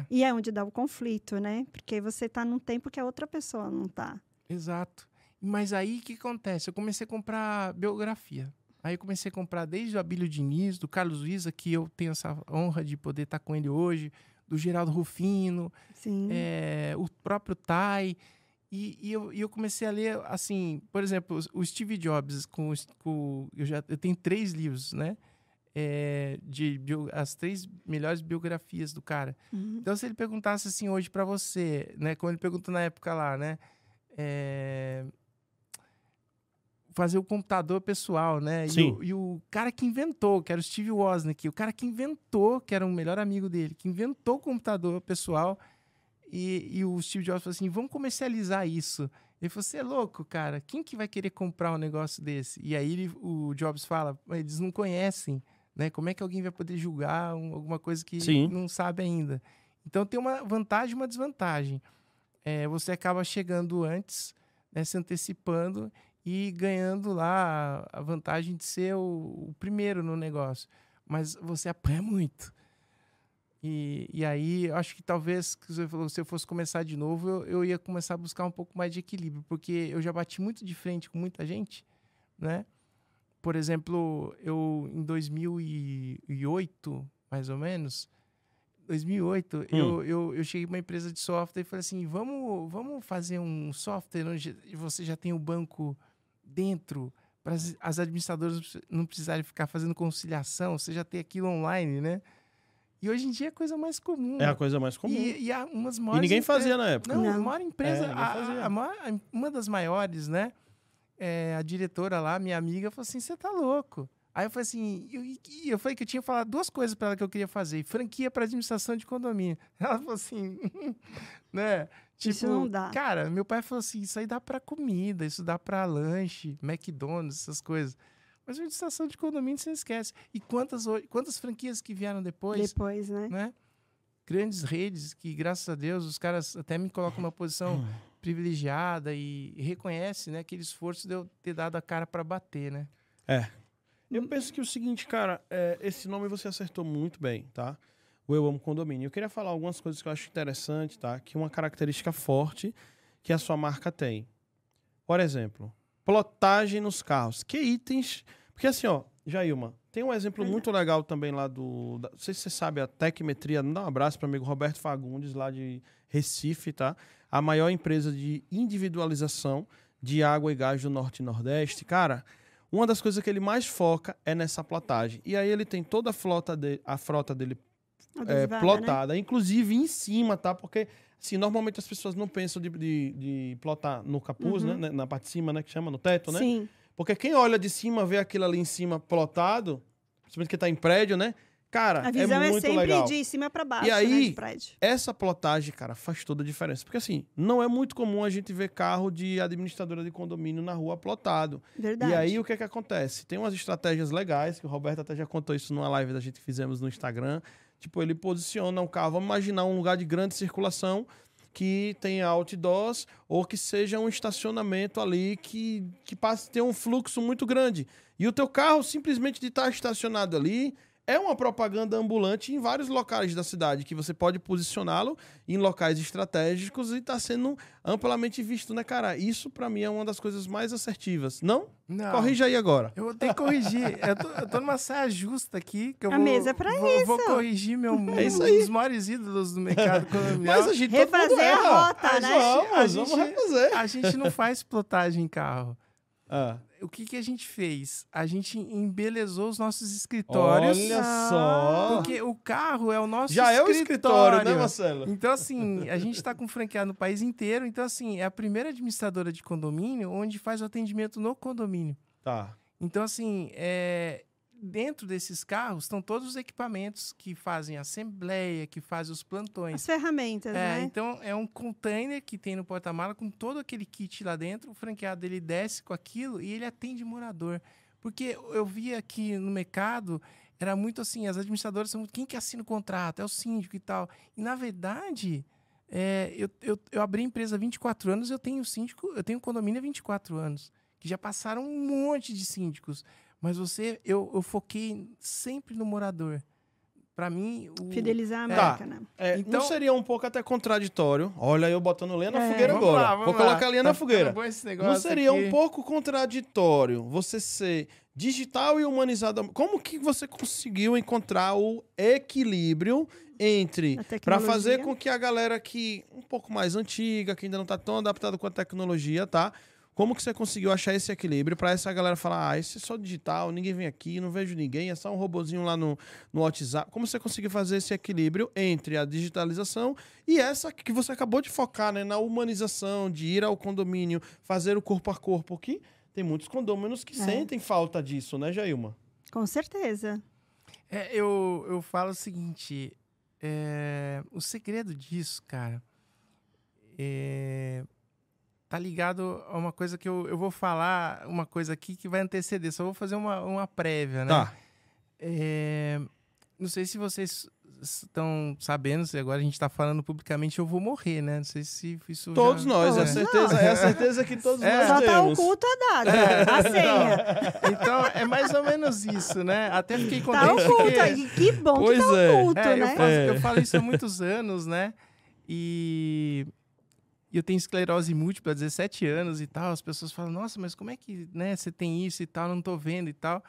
E é onde dá o conflito, né? Porque você está num tempo que a outra pessoa não está. Exato. Mas aí o que acontece? Eu comecei a comprar biografia. Aí eu comecei a comprar desde o Abílio Diniz, do Carlos Luiza, que eu tenho essa honra de poder estar com ele hoje, do Geraldo Rufino, o próprio Tai. E eu comecei a ler, assim, por exemplo, o Steve Jobs. Eu tenho 3 livros, né? As 3 melhores biografias do cara. Uhum. Então, se ele perguntasse assim hoje para você, né? Como ele perguntou na época lá, né? Fazer o computador pessoal, né? E o cara que inventou, que era o Steve Wozniak, o cara que inventou, que era o melhor amigo dele, que inventou o computador pessoal, e o Steve Jobs falou assim, vamos comercializar isso. Ele falou, você é louco, cara? Quem que vai querer comprar um negócio desse? E aí o Jobs fala, eles não conhecem, né? Como é que alguém vai poder julgar alguma coisa que não sabe ainda? Então tem uma vantagem e uma desvantagem. Você acaba chegando antes, né, se antecipando, e ganhando lá a vantagem de ser o primeiro no negócio. Mas você apanha muito. E aí, acho que talvez, se eu fosse começar de novo, eu ia começar a buscar um pouco mais de equilíbrio, porque eu já bati muito de frente com muita gente, né? Por exemplo, eu em 2008, mais ou menos, 2008, eu cheguei para uma empresa de software e falei assim, vamos fazer um software onde você já tem o banco dentro, para as administradoras não precisarem ficar fazendo conciliação, você já tem aquilo online, né? E hoje em dia é a coisa mais comum. É a coisa mais comum. E ninguém fazia na época. Não, a maior empresa, uma das maiores, né? A diretora lá, minha amiga, falou assim, você tá louco. Aí eu falei assim, eu falei que eu tinha falado 2 coisas para ela que eu queria fazer. Franquia para administração de condomínio. Ela falou assim, né? Tipo, isso não dá. Cara, meu pai falou assim, isso aí dá para comida, isso dá para lanche, McDonald's, essas coisas. Mas administração de condomínio você não esquece. E quantas franquias que vieram depois? Depois, né? Grandes redes que, graças a Deus, os caras até me colocam numa posição privilegiada e reconhecem, né, aquele esforço de eu ter dado a cara para bater, né? Eu penso que é o seguinte, cara, esse nome você acertou muito bem, tá? O Eu Amo Condomínio. Eu queria falar algumas coisas que eu acho interessante, tá? Que é uma característica forte que a sua marca tem. Por exemplo, plotagem nos carros. Que itens... Porque assim, ó, Jailma, tem um exemplo muito legal também lá do... Não sei se você sabe, a Tecmetria. Dá um abraço para o amigo Roberto Fagundes, lá de Recife, tá? A maior empresa de individualização de água e gás do Norte e Nordeste. Cara... Uma das coisas que ele mais foca é nessa plotagem. E aí ele tem toda a frota dele plotada, né? Inclusive em cima, tá? Porque, assim, normalmente as pessoas não pensam de plotar no capuz, né? Na parte de cima, né? Que chama, no teto, né? Sim. Porque quem olha de cima, vê aquilo ali em cima plotado, principalmente que tá em prédio, né? Cara, a visão é muito sempre legal. De cima para baixo, e aí, né, de prédio. Essa plotagem, cara, faz toda a diferença. Porque, assim, não é muito comum a gente ver carro de administradora de condomínio na rua plotado. Verdade. E aí, o que é que acontece? Tem umas estratégias legais, que o Roberto até já contou isso numa live da gente que fizemos no Instagram. Tipo, ele posiciona um carro, vamos imaginar um lugar de grande circulação que tenha outdoors ou que seja um estacionamento ali que passe, tem um fluxo muito grande. E o teu carro, simplesmente de estar estacionado ali, é uma propaganda ambulante em vários locais da cidade, que você pode posicioná-lo em locais estratégicos e está sendo amplamente visto, né, cara? Isso, para mim, é uma das coisas mais assertivas. Não? Não. Corrija aí agora. Eu vou ter que corrigir. Eu tô numa saia justa aqui. Que eu vou corrigir os maiores ídolos do mercado colonial. Mas a gente refazer a rota, né? Vamos refazer. A gente não faz plotagem em carro. Ah. O que a gente fez? A gente embelezou os nossos escritórios. Olha só! Porque o carro é o nosso escritório. Já é o escritório, né, Marcelo? Então, assim, a gente está com franqueado no país inteiro. Então, assim, é a primeira administradora de condomínio onde faz o atendimento no condomínio. Tá. Então, assim, dentro desses carros estão todos os equipamentos que fazem a assembleia, que fazem os plantões. As ferramentas, né? Então, é um container que tem no porta-mala com todo aquele kit lá dentro. O franqueado, ele desce com aquilo e ele atende morador. Porque eu via aqui no mercado, era muito assim, as administradoras são muito... Quem que assina o contrato? É o síndico e tal. E, na verdade, eu abri a empresa há 24 anos, eu tenho síndico, eu tenho condomínio há 24 anos, que já passaram um monte de síndicos. Mas eu foquei sempre no morador. Para mim... Fidelizar a marca, né? Então não seria um pouco até contraditório? Olha, eu botando lenha na fogueira agora. Lá, vou colocar lenha na fogueira. Não seria um pouco contraditório você ser digital e humanizado? Como que você conseguiu encontrar o equilíbrio entre... Para fazer com que a galera que um pouco mais antiga, que ainda não está tão adaptada com a tecnologia, tá? Como que você conseguiu achar esse equilíbrio para essa galera falar, esse é só digital, ninguém vem aqui, não vejo ninguém, é só um robozinho lá no WhatsApp. Como você conseguiu fazer esse equilíbrio entre a digitalização e essa que você acabou de focar, né, na humanização, de ir ao condomínio, fazer o corpo a corpo, que tem muitos condôminos que sentem falta disso, né, Jailma? Com certeza. Eu falo o seguinte, o segredo disso, cara, tá ligado a uma coisa que eu vou falar, uma coisa aqui que vai anteceder. Só vou fazer uma prévia, né? Tá. Não sei se vocês estão sabendo, se agora a gente tá falando publicamente, eu vou morrer, né? Não sei se isso... Todos nós, é a certeza que todos nós temos. Só tá oculto a data, a senha. Então, é mais ou menos isso, né? Até fiquei contente que... Tá oculto, que bom que tá oculto, né? Eu falo isso há muitos anos, né? E eu tenho esclerose múltipla há 17 anos e tal. As pessoas falam, nossa, mas como é que, né, você tem isso e tal, não tô vendo e tal.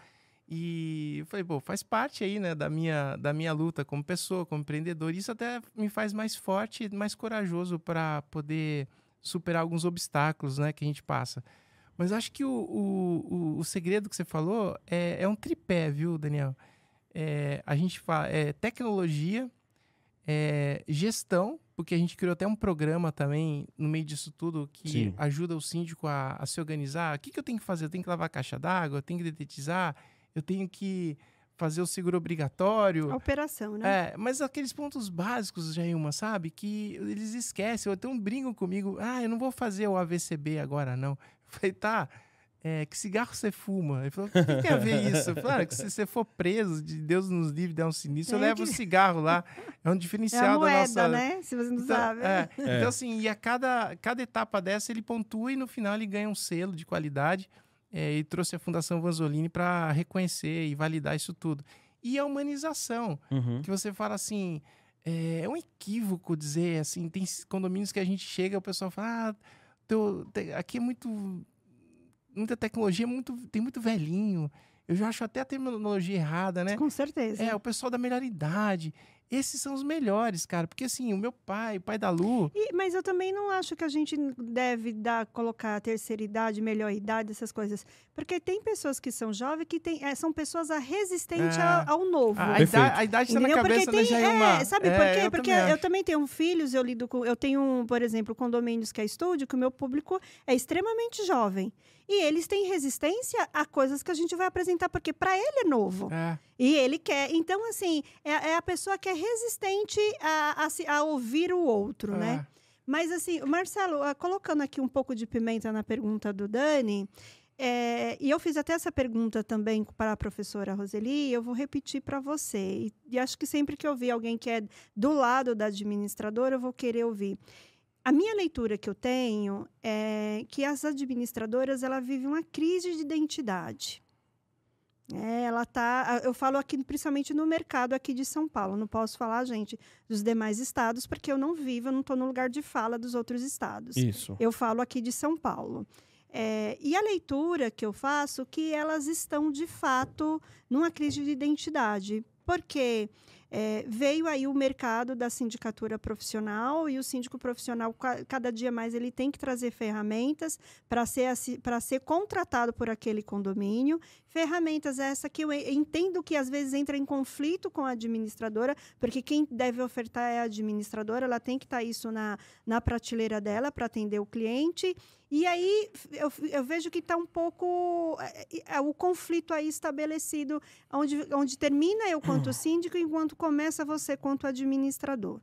E eu falei, pô, faz parte aí, né, da minha luta como pessoa, como empreendedor. Isso até me faz mais forte, mais corajoso para poder superar alguns obstáculos, né, que a gente passa. Mas acho que o segredo que você falou é um tripé, viu, Daniel? A gente fala tecnologia, gestão, porque a gente criou até um programa também no meio disso tudo que ajuda o síndico a se organizar. O que eu tenho que fazer? Eu tenho que lavar a caixa d'água? Eu tenho que detetizar? Eu tenho que fazer o seguro obrigatório? A operação, né? Mas aqueles pontos básicos, Jailma, sabe? Que eles esquecem. Ou então brincam comigo. Ah, eu não vou fazer o AVCB agora, não. Eu falei, tá... que cigarro você fuma? Ele falou, o que tem a ver isso? Claro, que se você for preso, de Deus nos livre, der um sinistro, eu levo o cigarro lá. É um diferencial da moeda, nossa... né? Se você não sabe. Então, assim, e a cada etapa dessa, ele pontua e no final ele ganha um selo de qualidade e trouxe a Fundação Vanzolini para reconhecer e validar isso tudo. E a humanização, que você fala assim, é um equívoco dizer, assim, tem condomínios que a gente chega e o pessoal fala, aqui é muita tecnologia, tem muito velhinho. Eu já acho até a terminologia errada, né? Com certeza. O pessoal da melhor idade. Esses são os melhores, cara. Porque, assim, o meu pai, o pai da Lu... Mas eu também não acho que a gente deve colocar a terceira idade, melhor idade, essas coisas. Porque tem pessoas que são jovens que são pessoas resistentes ao novo. A idade está na cabeça, né, Jailma? Sabe por quê? Porque eu também tenho filhos, eu lido com... Eu tenho, por exemplo, condomínios que é estúdio, que o meu público é extremamente jovem. E eles têm resistência a coisas que a gente vai apresentar, porque para ele é novo. E ele quer. Então, assim, a pessoa que é resistente a ouvir o outro, né? Mas, assim, Marcelo, colocando aqui um pouco de pimenta na pergunta do Dani, e eu fiz até essa pergunta também para a professora Rosely, eu vou repetir para você. E acho que sempre que eu ouvir alguém que é do lado da administradora, eu vou querer ouvir. A minha leitura que eu tenho é que as administradoras, ela vive uma crise de identidade. Ela tá, eu falo aqui principalmente no mercado aqui de São Paulo, não posso falar, gente, dos demais estados, porque eu não vivo, eu não estou no lugar de fala dos outros estados. Isso. Eu falo aqui de São Paulo. E a leitura que eu faço, que elas estão, de fato, numa crise de identidade, porque veio aí o mercado da sindicatura profissional, e o síndico profissional, cada dia mais, ele tem que trazer ferramentas para ser contratado por aquele condomínio. Ferramentas essa que eu entendo que, às vezes, entra em conflito com a administradora, porque quem deve ofertar é a administradora, ela tem que estar isso na prateleira dela para atender o cliente. E aí eu vejo que está um pouco o conflito aí estabelecido, onde termina eu quanto síndico, enquanto começa você quanto administrador.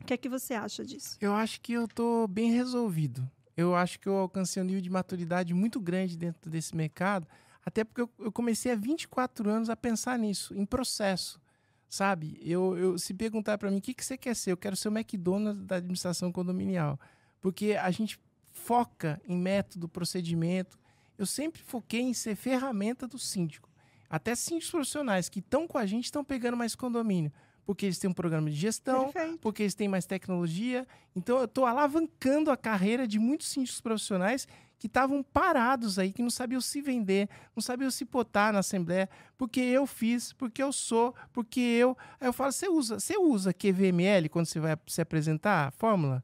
O que é que você acha disso? Eu acho que eu estou bem resolvido. Eu acho que eu alcancei um nível de maturidade muito grande dentro desse mercado, até porque eu comecei há 24 anos a pensar nisso, em processo. Sabe? Eu se perguntar para mim, o que você quer ser? Eu quero ser o McDonald's da administração condominial. Porque a gente foca em método, procedimento. Eu sempre foquei em ser ferramenta do síndico. Até síndicos profissionais que estão com a gente estão pegando mais condomínio, porque eles têm um programa de gestão, perfeito, porque eles têm mais tecnologia. Então, eu estou alavancando a carreira de muitos síndicos profissionais que estavam parados aí, que não sabiam se vender, não sabiam se botar na Assembleia, porque eu fiz, porque eu sou, porque eu... Aí eu falo, você usa QVML quando você vai se apresentar a fórmula?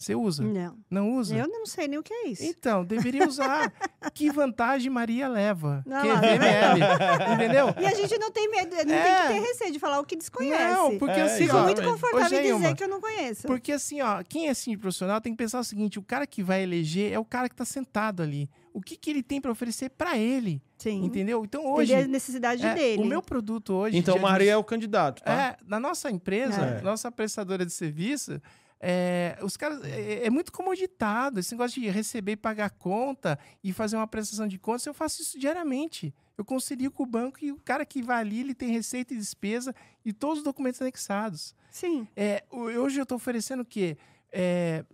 Você usa? Não. Não usa? Eu não sei nem o que é isso. Então, deveria usar. Que vantagem Maria leva? Não, QVML. Não. Entendeu? E a gente não tem medo, não tem que ter receio de falar o que desconhece. Não, porque assim... Fico muito confortável em dizer que eu não conheço. Porque assim, ó, quem é síndico profissional tem que pensar o seguinte, o cara que vai eleger é o cara que está sentado ali. O que ele tem para oferecer para ele? Sim. Entendeu? Então hoje... Ele é a necessidade dele. O meu produto hoje... Então Maria é o candidato, tá? Na nossa empresa, nossa prestadora de serviço... os caras é muito comoditado esse negócio de receber e pagar conta e fazer uma prestação de contas. Eu faço isso diariamente, eu concilio com o banco e o cara que vai ali, ele tem receita e despesa e todos os documentos anexados. Sim. Hoje eu estou oferecendo o quê?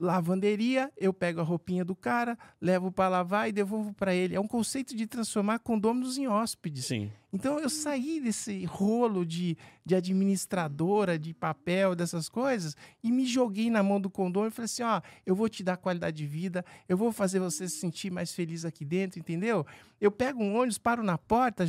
Lavanderia, eu pego a roupinha do cara, levo para lavar e devolvo para ele. É um conceito de transformar condôminos em hóspedes. Sim. Então eu saí desse rolo de administradora, de papel, dessas coisas, e me joguei na mão do condomínio e falei assim, ó, eu vou te dar qualidade de vida, eu vou fazer você se sentir mais feliz aqui dentro, entendeu? Eu pego um ônibus, paro na porta,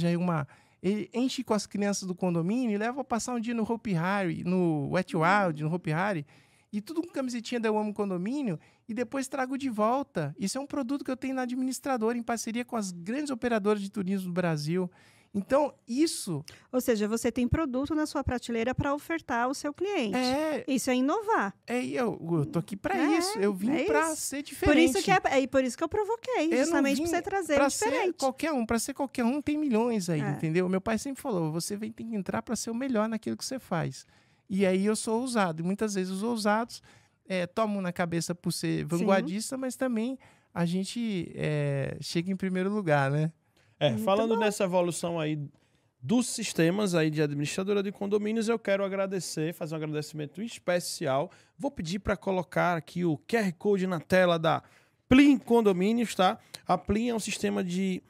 ele enche com as crianças do condomínio e leva a passar um dia no Hopi Hari, no Wet Wild, no Hopi Hari, e tudo com camisetinha da Eu Amo Condomínio, e depois trago de volta. Isso é um produto que eu tenho na administradora, em parceria com as grandes operadoras de turismo do Brasil. Então, isso... Ou seja, você tem produto na sua prateleira para ofertar ao seu cliente. Isso é inovar. Eu tô aqui para isso. Eu vim para ser diferente. Por isso que eu provoquei, justamente para você trazer diferente. Para ser qualquer um, tem milhões aí, entendeu? Meu pai sempre falou, você tem que entrar para ser o melhor naquilo que você faz. E aí eu sou ousado. E muitas vezes os ousados tomam na cabeça por ser vanguardista, sim, mas também a gente chega em primeiro lugar, né? Falando dessa evolução aí dos sistemas aí de administradora de condomínios, eu quero agradecer, fazer um agradecimento especial. Vou pedir para colocar aqui o QR Code na tela da Plim Condomínios, tá? A Plim é um sistema de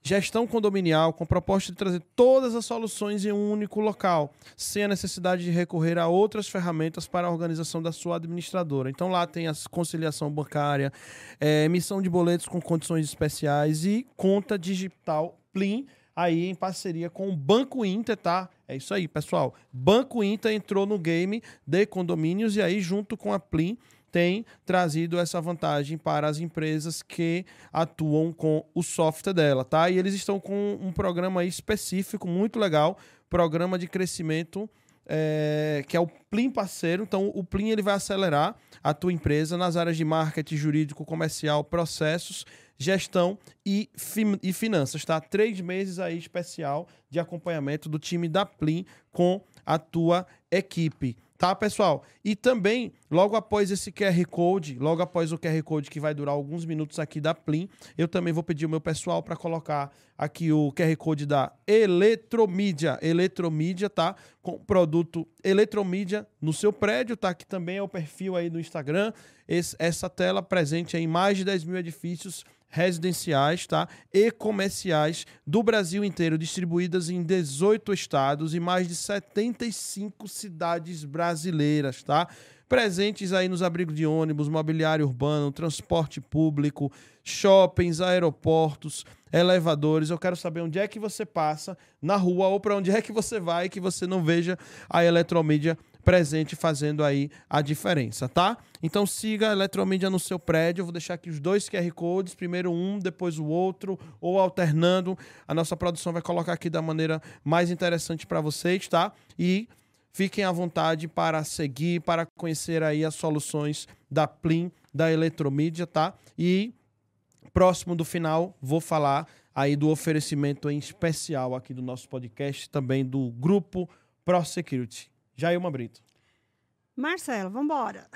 gestão condominial com proposta de trazer todas as soluções em um único local, sem a necessidade de recorrer a outras ferramentas para a organização da sua administradora. Então lá tem a conciliação bancária, emissão de boletos com condições especiais e conta digital Plim, aí em parceria com o Banco Inter, tá? É isso aí, pessoal. Banco Inter entrou no game de condomínios e aí junto com a Plim tem trazido essa vantagem para as empresas que atuam com o software dela, tá? E eles estão com um programa aí específico, muito legal, programa de crescimento, que é o Plim Parceiro. Então, o Plim ele vai acelerar a tua empresa nas áreas de marketing, jurídico, comercial, processos, gestão e finanças, tá? 3 meses aí especial de acompanhamento do time da Plim com a tua equipe. Tá, pessoal? E também, logo após esse QR Code, logo após o QR Code que vai durar alguns minutos aqui da Plim, eu também vou pedir o meu pessoal para colocar aqui o QR Code da Eletromídia. Eletromídia, tá? Com o produto Eletromídia no seu prédio, tá? Que também é o perfil aí do Instagram. Essa tela presente aí em mais de 10 mil edifícios residenciais, tá? E comerciais do Brasil inteiro, distribuídas em 18 estados e mais de 75 cidades brasileiras, tá? Presentes aí nos abrigos de ônibus, mobiliário urbano, transporte público, shoppings, aeroportos, elevadores. Eu quero saber onde é que você passa na rua ou para onde é que você vai que você não veja a Eletromídia presente fazendo aí a diferença, tá? Então siga a Eletromídia no seu prédio. Eu vou deixar aqui os dois QR Codes, primeiro um, depois o outro, ou alternando. A nossa produção vai colocar aqui da maneira mais interessante para vocês, tá? E fiquem à vontade para seguir, para conhecer aí as soluções da Plim, da Eletromídia, tá? E próximo do final, vou falar aí do oferecimento em especial aqui do nosso podcast, também do grupo ProSecurity. Jailma Brito. Marcelo, vamos embora.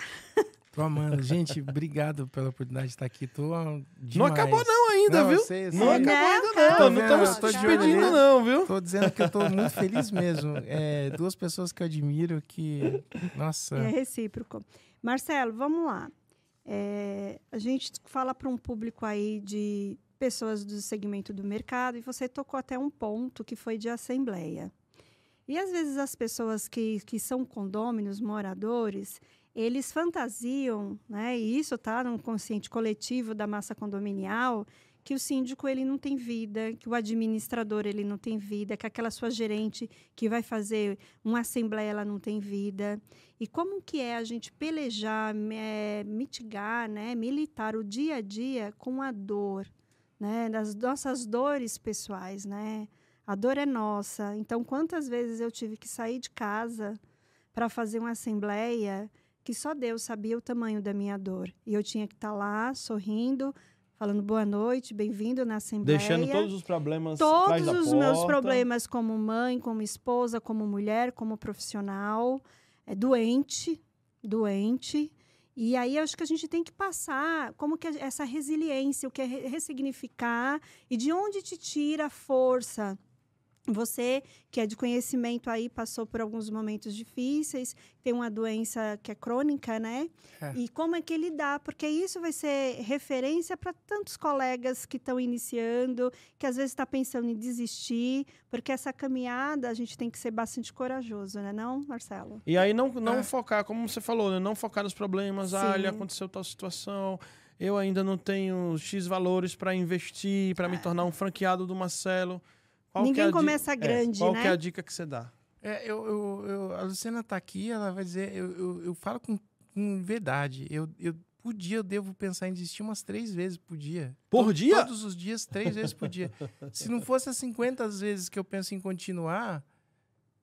Tô amando. Gente, obrigado pela oportunidade de estar aqui. Tô demais. Não acabou não ainda, não, viu? Não acabou ainda não. Não estamos se despedindo não, viu? Tô dizendo que eu tô muito feliz mesmo. É, duas pessoas que eu admiro que... Nossa. É recíproco. Marcelo, vamos lá. É, a gente fala para um público aí de pessoas do segmento do mercado e você tocou até um ponto que foi de assembleia. E, às vezes, as pessoas que são condôminos, moradores... eles fantasiam, né, e isso está no consciente coletivo da massa condominial, que o síndico ele não tem vida, que o administrador ele não tem vida, que aquela sua gerente que vai fazer uma assembleia ela não tem vida. E como que é a gente pelejar, mitigar, né, militar o dia a dia com a dor, né, das nossas dores pessoais, né? A dor é nossa. Então, quantas vezes eu tive que sair de casa para fazer uma assembleia... que só Deus sabia o tamanho da minha dor. E eu tinha que estar lá, sorrindo, falando boa noite, bem-vindo na assembleia. Deixando todos os problemas atrás da porta. Todos os meus problemas como mãe, como esposa, como mulher, como profissional. É doente. E aí acho que a gente tem que passar como que essa resiliência, o que é ressignificar e de onde te tira a força. Você, que é de conhecimento aí, passou por alguns momentos difíceis, tem uma doença que é crônica, né? É. E como é que ele dá? Porque isso vai ser referência para tantos colegas que estão iniciando, que às vezes está pensando em desistir, porque essa caminhada a gente tem que ser bastante corajoso, né, não, Marcelo? E aí não focar, como você falou, né? Não focar nos problemas, sim. Ah, ele aconteceu tal situação... eu ainda não tenho X valores para investir, para me tornar um franqueado do Marcelo... Qual ninguém começa grande, qual né? Qual que é a dica que você dá? A Luciana está aqui, ela vai dizer... Eu falo com verdade. Eu devo pensar em desistir umas 3 vezes por dia. Por dia? Todos os dias, 3 vezes por dia. Se não fosse as 50 vezes que eu penso em continuar...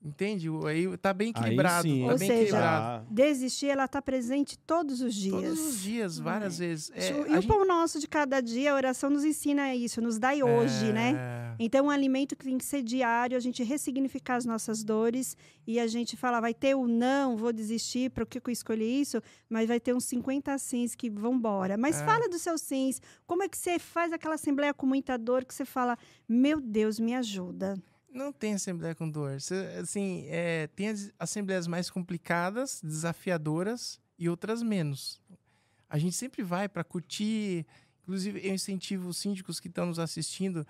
Entende? Aí tá bem equilibrado. Aí sim, tá bem equilibrado. Desistir, ela tá presente todos os dias. Todos os dias, várias vezes. É, e o pão nosso de cada dia, a oração nos ensina isso, nos dá hoje, né? Então, um alimento que tem que ser diário, a gente ressignificar as nossas dores e a gente falar, vai ter o não, vou desistir, para o que eu escolhi isso? Mas vai ter uns 50 sims que vão embora. Mas fala dos seus sims. Como é que você faz aquela assembleia com muita dor que você fala, meu Deus, me ajuda? Não tem assembleia com dor. Assim, tem as assembleias mais complicadas, desafiadoras e outras menos. A gente sempre vai para curtir. Inclusive, eu incentivo os síndicos que estão nos assistindo.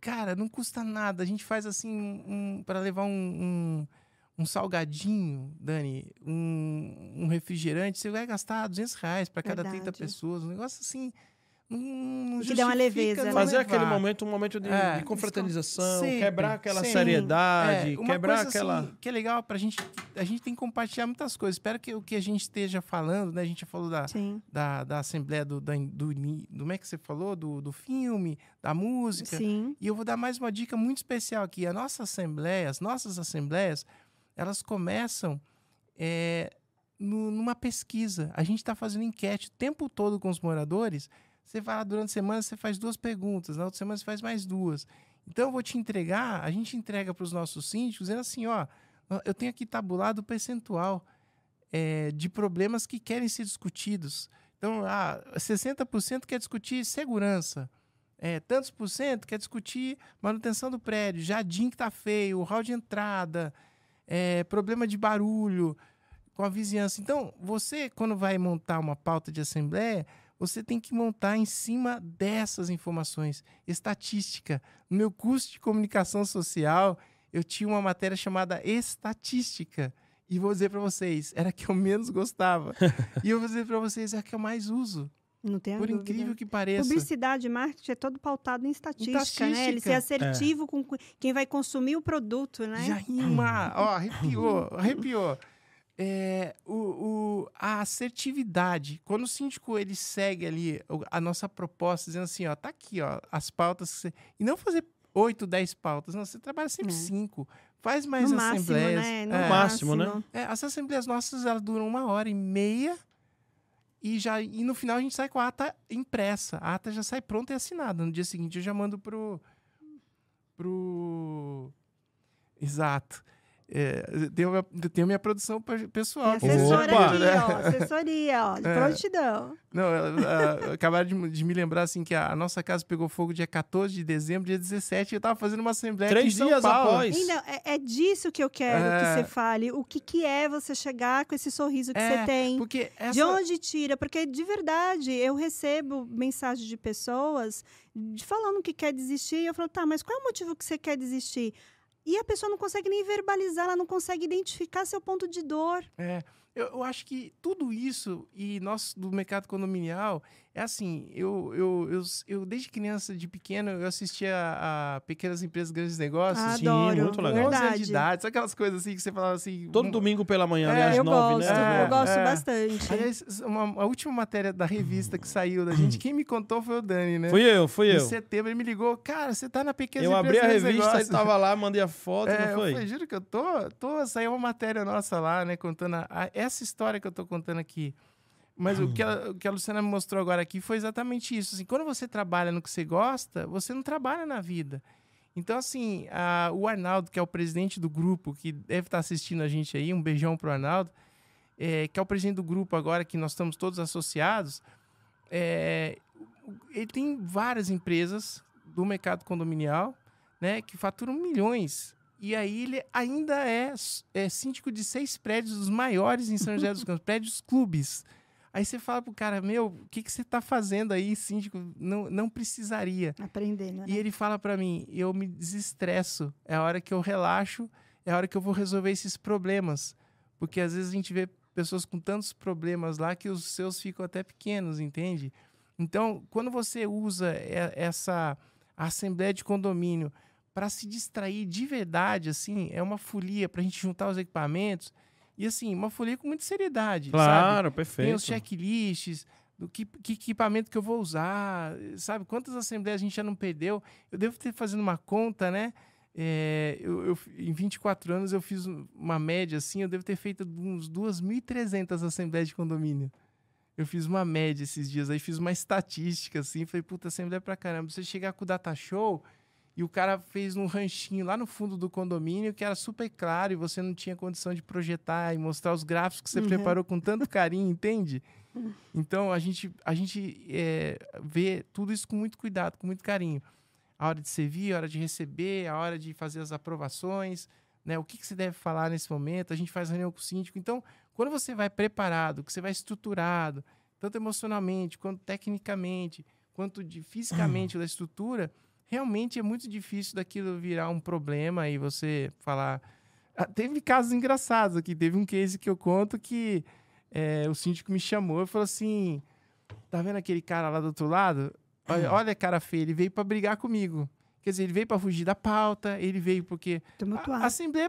Cara, não custa nada. A gente faz assim, para levar um salgadinho, Dani, um refrigerante. Você vai gastar R$200 para cada 30 pessoas. Um negócio assim... que dá uma leveza, fazer aquele momento, um momento de confraternização, sempre, quebrar aquela seriedade, quebrar aquela... Assim, que é legal pra gente, a gente tem que compartilhar muitas coisas. Espero que o que a gente esteja falando, né? A gente já falou da assembleia, como é que você falou? Do filme, da música. Sim. E eu vou dar mais uma dica muito especial aqui. A nossa assembleia, as nossas assembleias, elas começam... numa pesquisa. A gente está fazendo enquete o tempo todo com os moradores. Você vai lá durante a semana, você faz 2 perguntas, na outra semana você faz mais 2. Então eu vou te entregar, a gente entrega para os nossos síndicos dizendo assim, ó, eu tenho aqui tabulado o percentual de problemas que querem ser discutidos. Então, 60% quer discutir segurança, tantos por cento quer discutir manutenção do prédio, jardim que está feio, hall de entrada, problema de barulho com a vizinhança. Então, você, quando vai montar uma pauta de assembleia, Você tem que montar em cima dessas informações. Estatística. No meu curso de comunicação social, eu tinha uma matéria chamada Estatística. E vou dizer para vocês, era a que eu menos gostava. E eu vou dizer para vocês, é a que eu mais uso. Não tem dúvida. Por incrível que pareça. Publicidade e marketing é todo pautado em estatística, né? Ele ser assertivo com quem vai consumir o produto, né? Jailma, ó, arrepiou. É, a assertividade, quando o síndico ele segue ali a nossa proposta, dizendo assim, ó, tá aqui, ó, as pautas. Que você... E não fazer 8, 10 pautas, não, você trabalha sempre 5. Faz mais no assembleias. Máximo, né? No máximo, né? É, as assembleias nossas, elas duram 1h30. E no final a gente sai com a ata impressa. A ata já sai pronta e assinada. No dia seguinte eu já mando pro... Exato. É, tenho minha produção pessoal. Assessoria, ó. Prontidão. Não, acabaram de me lembrar assim, que a nossa casa pegou fogo dia 14 de dezembro, dia 17, eu estava fazendo uma assembleia aqui em São Paulo. Após. Então, é disso que eu quero que você fale. O que é você chegar com esse sorriso que você tem? Porque de onde tira? Porque, de verdade, eu recebo mensagens de pessoas falando que quer desistir. E eu falo, tá, mas qual é o motivo que você quer desistir? E a pessoa não consegue nem verbalizar, ela não consegue identificar seu ponto de dor. É, eu acho que tudo isso, e nós do mercado condominial, é assim, eu desde criança, de pequeno, eu assistia a Pequenas Empresas, Grandes Negócios. Adoro, sim, muito legal. 11 anos de idade, sabe aquelas coisas assim que você falava assim... Todo domingo pela manhã, às 9, gosto, né? Eu gosto bastante. Aliás, a última matéria da revista que saiu da gente, quem me contou foi o Dani, né? Fui eu. Em setembro, ele me ligou, cara, você tá na Pequenas Empresas, Grandes Negócios. Eu abri a revista, estava lá, mandei a foto, não foi? Eu falei, juro que eu tô... Saiu uma matéria nossa lá, né, contando essa história que eu tô contando aqui. Mas o que a Luciana me mostrou agora aqui foi exatamente isso. Assim, quando você trabalha no que você gosta, você não trabalha na vida. Então, assim, o Arnaldo, que é o presidente do grupo, que deve estar assistindo a gente aí, um beijão pro Arnaldo, que é o presidente do grupo agora, que nós estamos todos associados, ele tem várias empresas do mercado condominial, né, que faturam milhões. E aí ele ainda é síndico de 6 prédios, os maiores em São José dos Campos, prédios clubes. Aí você fala pro cara, meu, o que você tá fazendo aí, síndico? Não precisaria. Aprender, né? E ele fala para mim, eu me desestresso, é a hora que eu relaxo, é a hora que eu vou resolver esses problemas. Porque às vezes a gente vê pessoas com tantos problemas lá que os seus ficam até pequenos, entende? Então, quando você usa essa assembleia de condomínio para se distrair de verdade, assim, é uma folia pra gente juntar os equipamentos. E assim, uma folha com muita seriedade, claro, sabe? Perfeito. Tem os checklists, do que equipamento que eu vou usar, sabe? Quantas assembleias a gente já não perdeu? Eu devo ter fazendo uma conta, né? Em 24 anos eu fiz uma média assim, eu devo ter feito uns 2.300 assembleias de condomínio. Eu fiz uma média esses dias, aí fiz uma estatística assim, falei, puta, assembleia pra caramba. Você chegar com o data show... E o cara fez um ranchinho lá no fundo do condomínio que era super claro e você não tinha condição de projetar e mostrar os gráficos que você preparou com tanto carinho, entende? Então, a gente vê tudo isso com muito cuidado, com muito carinho. A hora de servir, a hora de receber, a hora de fazer as aprovações, né? O que você deve falar nesse momento. A gente faz reunião com o síndico. Então, quando você vai preparado, que você vai estruturado, tanto emocionalmente, quanto tecnicamente, quanto fisicamente da estrutura... Realmente é muito difícil daquilo virar um problema e você falar... Teve casos engraçados aqui. Teve um case que eu conto que o síndico me chamou e falou assim... Tá vendo aquele cara lá do outro lado? Olha a cara feia, ele veio para brigar comigo. Quer dizer, ele veio para fugir da pauta, ele veio porque... A assembleia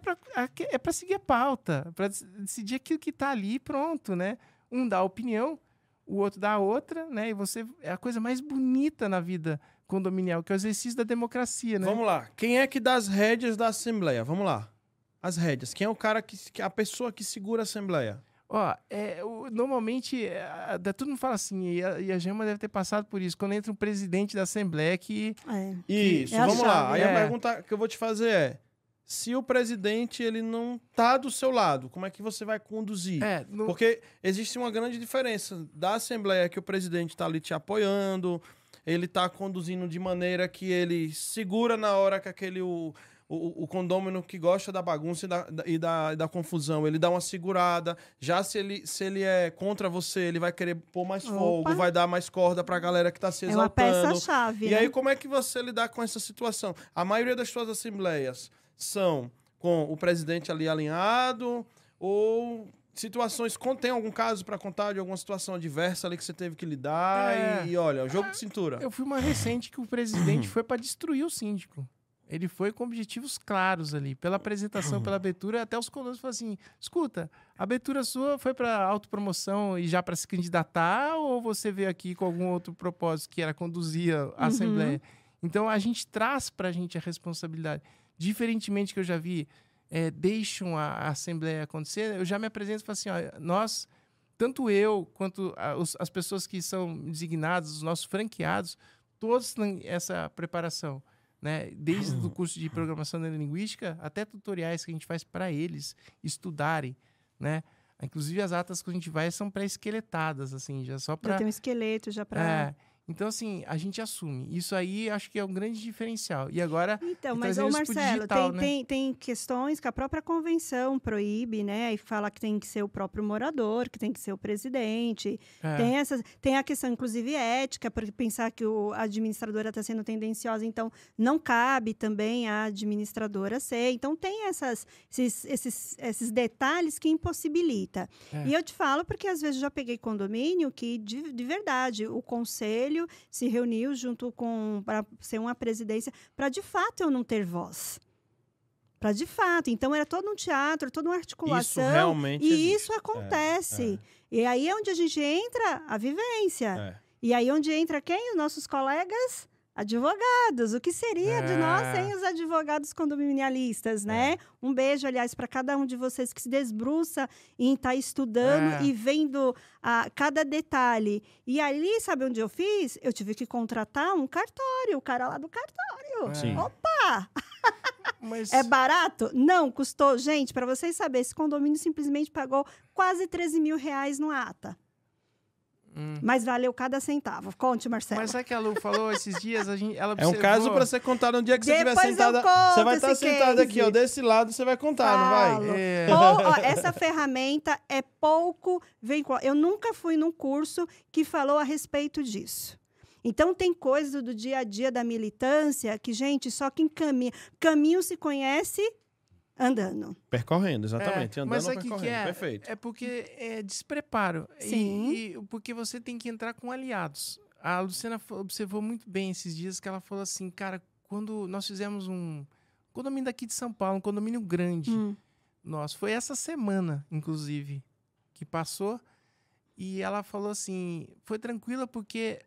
é para seguir a pauta, para decidir aquilo que tá ali e pronto, né? Um dá a opinião, o outro dá a outra, né? E você... É a coisa mais bonita na vida... condominial, que é o exercício da democracia, né? Vamos lá. Quem é que dá as rédeas da Assembleia? Vamos lá. As rédeas. Quem é o cara que a pessoa que segura a Assembleia? Ó, normalmente, todo mundo fala assim, e a Jailma deve ter passado por isso, quando entra um presidente da Assembleia que... Isso, vamos lá. Aí a pergunta que eu vou te fazer é, se o presidente ele não tá do seu lado, como é que você vai conduzir? Porque existe uma grande diferença da Assembleia que o presidente tá ali te apoiando... Ele está conduzindo de maneira que ele segura na hora que aquele o o condômino que gosta da bagunça e da confusão, ele dá uma segurada. Já se ele é contra você, ele vai querer pôr mais fogo, vai dar mais corda pra galera que tá se exaltando. É uma peça-chave, né? E aí, como é que você lidar com essa situação? A maioria das suas assembleias são com o presidente ali alinhado ou... situações, tem algum caso pra contar de alguma situação adversa ali que você teve que lidar? E olha, o jogo de cintura. Eu fui uma recente que o presidente foi pra destruir o síndico. Ele foi com objetivos claros ali. Pela apresentação, pela abertura, até os condôminos falaram assim, escuta, a abertura sua foi pra autopromoção e já pra se candidatar ou você veio aqui com algum outro propósito que era conduzir a Assembleia? Então, a gente traz pra gente a responsabilidade. Diferentemente que eu já vi... deixam a Assembleia acontecer, eu já me apresento e falo assim, ó, nós, tanto eu quanto as pessoas que são designadas, os nossos franqueados, todos têm essa preparação, né? Desde o curso de programação neurolinguística até tutoriais que a gente faz para eles estudarem, né? Inclusive as atas que a gente vai são pré-esqueletadas, assim, já só para... Já tem um esqueleto, já para... Então, assim, a gente assume. Isso aí, acho que é um grande diferencial. E agora... Então, mas, ô, Marcelo, digital, tem questões que a própria convenção proíbe, né? E fala que tem que ser o próprio morador, que tem que ser o presidente. Tem a questão, inclusive, ética, porque pensar que a administradora está sendo tendenciosa, então não cabe também a administradora ser. Então, tem esses detalhes que impossibilita. E eu te falo porque, às vezes, eu já peguei condomínio que, de verdade, o conselho se reuniu junto com para ser uma presidência, para de fato eu não ter voz. Para de fato. Então, era todo um teatro, toda uma articulação. Isso realmente existe. Isso acontece. E aí é onde a gente entra a vivência. E aí onde entra quem? Os nossos colegas advogados. O que seria de nós sem os advogados condominialistas, né? Um beijo, aliás, para cada um de vocês que se desbruça em estar estudando e vendo cada detalhe. E ali, sabe onde eu fiz? Eu tive que contratar um cartório, o cara lá do cartório. Opa! Mas... É barato? Não, custou. Gente, para vocês saberem, esse condomínio simplesmente pagou quase R$13 mil no ata. Mas valeu cada centavo. Conte, Marcelo. Mas sabe que a Lu falou esses dias? Ela observou... É um caso para você contar um dia que você estiver sentada. Você vai estar sentada aqui, ó, desse lado, você vai contar, não vai? Essa ferramenta é pouco vinculada. Eu nunca fui num curso que falou a respeito disso. Então, tem coisa do dia a dia da militância que, gente, só quem caminha. Caminho se conhece... andando. Percorrendo, exatamente. Andando mas percorrendo, que perfeito. É porque é despreparo. Sim. E porque você tem que entrar com aliados. A Luciana observou muito bem esses dias que ela falou assim, cara, quando nós fizemos um condomínio daqui de São Paulo, um condomínio grande, nossa, foi essa semana, inclusive, que passou, e ela falou assim, foi tranquila porque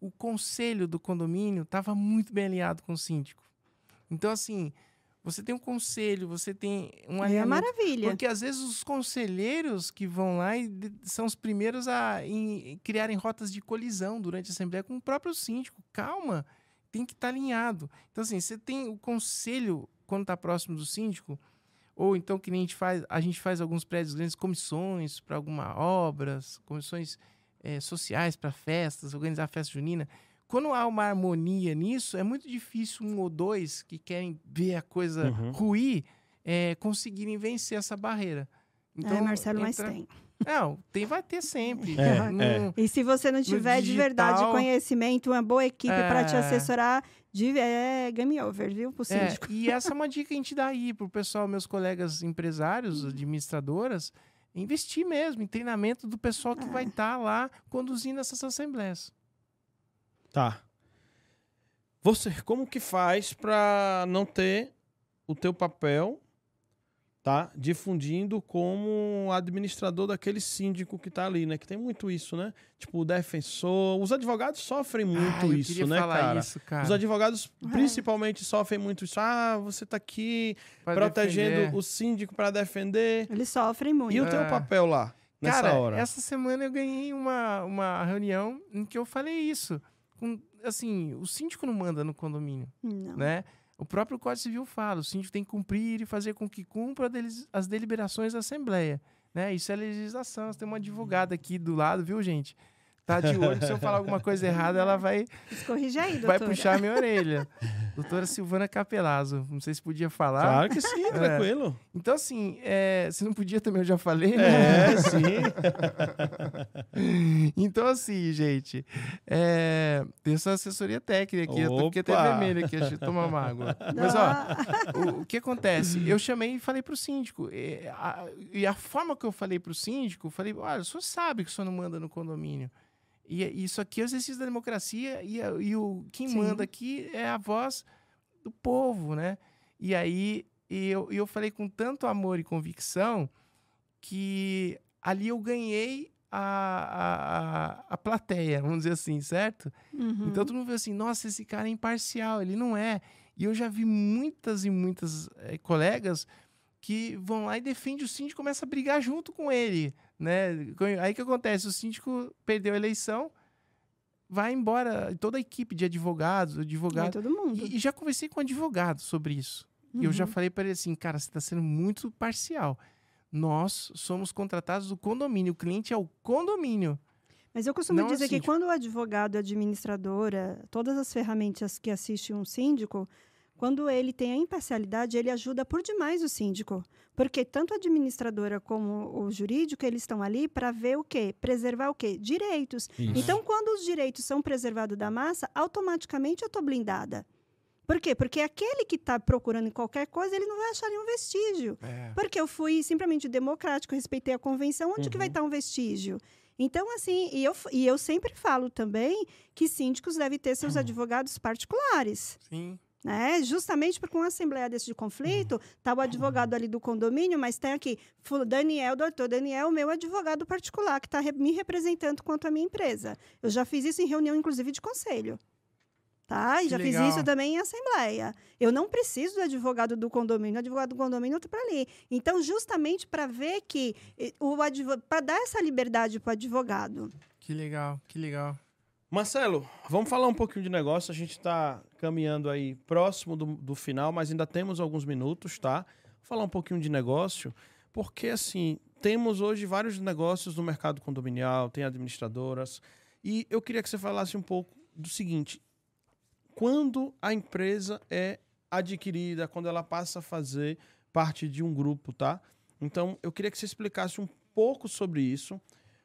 o conselho do condomínio estava muito bem alinhado com o síndico. Então, assim... Você tem um conselho, você tem um alinhamento. É maravilha. Porque, às vezes, os conselheiros que vão lá são os primeiros a criarem rotas de colisão durante a Assembleia com o próprio síndico. Calma, tem que estar alinhado. Então, assim, você tem o conselho quando está próximo do síndico, ou então que nem a gente faz alguns prédios grandes, comissões para alguma obra, comissões sociais para festas, organizar festa junina. Quando há uma harmonia nisso, é muito difícil um ou dois que querem ver a coisa ruir conseguirem vencer essa barreira. Então, Marcelo, mas tem. Não, vai ter sempre. E se você não tiver digital, de verdade conhecimento, uma boa equipe para te assessorar, game over, viu? Pro síndico. E essa é uma dica que a gente dá aí pro pessoal, meus colegas empresários, administradoras, investir mesmo em treinamento do pessoal que vai estar lá conduzindo essas assembleias. Tá. Você, como que faz para não ter o teu papel, tá, difundindo como administrador daquele síndico que tá ali, né? Que tem muito isso, né? Tipo, o defensor... Os advogados sofrem muito isso, né, cara? Isso, cara? Os advogados, principalmente, sofrem muito isso. Você tá aqui pra protegendo defender o síndico para defender. Eles sofrem muito. E o teu papel lá, nessa hora? Essa semana eu ganhei uma reunião em que eu falei isso. Assim, o síndico não manda no condomínio, não. Né? O próprio Código Civil fala, o síndico tem que cumprir e fazer com que cumpra as deliberações da Assembleia, né? Isso é legislação, tem uma advogada aqui do lado, viu, gente? Tá de olho, se eu falar alguma coisa errada, ela vai puxar a minha orelha. Doutora Silvana Capelazzo. Não sei se podia falar. Claro que sim, tranquilo. Então, assim, se não podia também, eu já falei, né? Sim. Então, assim, gente, tem essa assessoria técnica aqui. Opa. Eu tô aqui até vermelho aqui, deixa eu tomar uma água. Não. Mas, ó, o que acontece? Eu chamei e falei pro síndico. E a forma que eu falei pro síndico, eu falei, olha, o senhor sabe que o senhor não manda no condomínio. E isso aqui é o exercício da democracia quem Sim. manda aqui é a voz do povo, né? E aí eu falei com tanto amor e convicção que ali eu ganhei a plateia, vamos dizer assim, certo? Uhum. Então todo mundo viu assim, nossa, esse cara é imparcial, ele não é. E eu já vi muitas e muitas colegas que vão lá e defende o síndico e começa a brigar junto com ele, né? Aí que acontece, o síndico perdeu a eleição, vai embora toda a equipe de advogados, todo mundo. E já conversei com um advogado sobre isso. Uhum. Eu já falei para ele assim, cara, você está sendo muito parcial. Nós somos contratados do condomínio, o cliente é o condomínio. Mas eu costumo dizer que quando o advogado, a administradora, todas as ferramentas que assiste um síndico, quando ele tem a imparcialidade, ele ajuda por demais o síndico. Porque tanto a administradora como o jurídico, eles estão ali para ver o quê? Preservar o quê? Direitos. Isso. Então, quando os direitos são preservados da massa, automaticamente eu estou blindada. Por quê? Porque aquele que está procurando em qualquer coisa, ele não vai achar nenhum vestígio. Porque eu fui simplesmente democrático, respeitei a convenção, onde que vai estar um vestígio? Então, assim, e eu sempre falo também que síndicos devem ter seus advogados particulares. Sim. Né? Justamente porque uma assembleia desse de conflito, está o advogado ali do condomínio, mas tem aqui, doutor Daniel, meu advogado particular, que está me representando quanto à minha empresa. Eu já fiz isso em reunião, inclusive, de conselho. Tá? E já fiz isso também em assembleia. Eu não preciso do advogado do condomínio, o advogado do condomínio está para ali. Então, justamente para ver que, para dar essa liberdade para o advogado. Que legal, que legal. Marcelo, vamos falar um pouquinho de negócio. A gente está caminhando aí próximo do final, mas ainda temos alguns minutos, tá? Falar um pouquinho de negócio, porque assim, temos hoje vários negócios no mercado condominial, tem administradoras, e eu queria que você falasse um pouco do seguinte: quando a empresa é adquirida, quando ela passa a fazer parte de um grupo, tá? Então, eu queria que você explicasse um pouco sobre isso.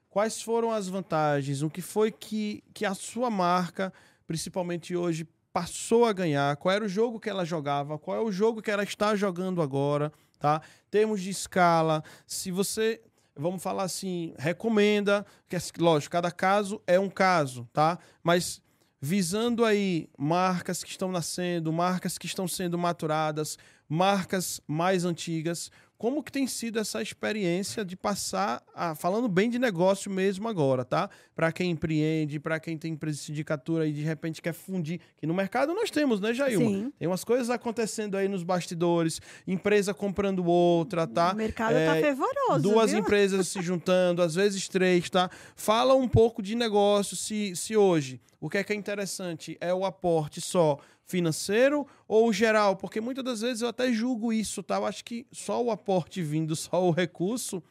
Quais foram as vantagens? O que foi que a sua marca, principalmente hoje, passou a ganhar? Qual era o jogo que ela jogava? Qual é o jogo que ela está jogando agora? Tá? Termos de escala, se você, vamos falar assim, recomenda, que, lógico, cada caso é um caso, tá? Mas visando aí marcas que estão nascendo, marcas que estão sendo maturadas, marcas mais antigas, como que tem sido essa experiência de passar, falando bem de negócio mesmo agora, tá? Para quem empreende, para quem tem empresa de sindicatura e de repente quer fundir, que no mercado nós temos, né, Jailma? Sim. Tem umas coisas acontecendo aí nos bastidores, empresa comprando outra, tá? O mercado tá fervoroso, duas empresas se juntando, às vezes três, tá? Fala um pouco de negócio, se hoje, o que é interessante é o aporte só financeiro ou geral? Porque muitas das vezes eu até julgo isso, tá? Eu acho que só o aporte vindo, só o recurso,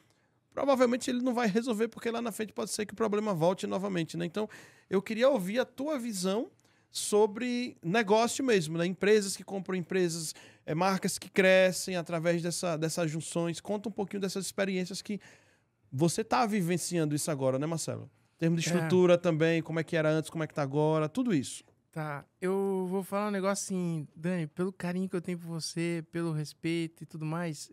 provavelmente ele não vai resolver, porque lá na frente pode ser que o problema volte novamente, né? Então, eu queria ouvir a tua visão sobre negócio mesmo, né? Empresas que compram empresas, marcas que crescem através dessas junções. Conta um pouquinho dessas experiências que você está vivenciando isso agora, né, Marcelo? Em termos de estrutura também, como é que era antes, como é que está agora, tudo isso. Tá, eu vou falar um negócio assim, Dani, pelo carinho que eu tenho por você, pelo respeito e tudo mais,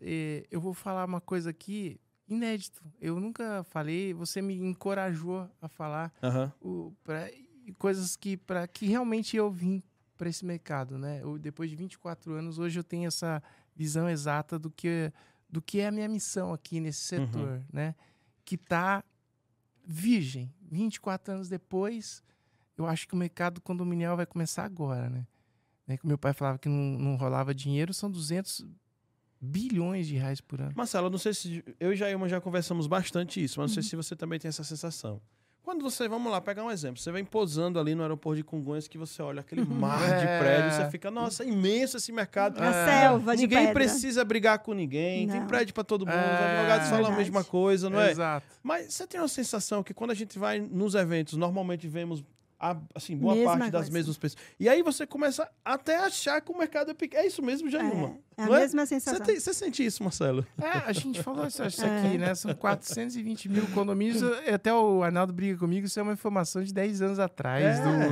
eu vou falar uma coisa aqui inédito. Eu nunca falei, você me encorajou a falar coisas que realmente eu vim para esse mercado, né? Depois de 24 anos, hoje eu tenho essa visão exata do que é a minha missão aqui nesse setor, né? Que tá virgem, 24 anos depois. Eu acho que o mercado condominial vai começar agora, né? Que meu pai falava que não rolava dinheiro, são 200 bilhões de reais por ano. Marcelo, não sei se... Eu e Jailma já conversamos bastante isso, mas não sei se você também tem essa sensação. Quando você... Vamos lá, pegar um exemplo. Você vem posando ali no aeroporto de Congonhas, que você olha aquele mar de prédio, você fica, nossa, é imenso esse mercado. A selva de pedra. Ninguém precisa brigar com ninguém, não. Tem prédio para todo mundo, os advogados falam a mesma coisa, não é? Exato. Mas você tem uma sensação que quando a gente vai nos eventos, normalmente vemos assim, boa mesma parte das mesmas pessoas. E aí você começa até a achar que o mercado é pequeno. É isso mesmo, Jailma? É a mesma sensação. Você sente isso, Marcelo? É, a gente falou isso aqui, né? São 420 mil condomínios. Até o Arnaldo briga comigo, isso é uma informação de 10 anos atrás.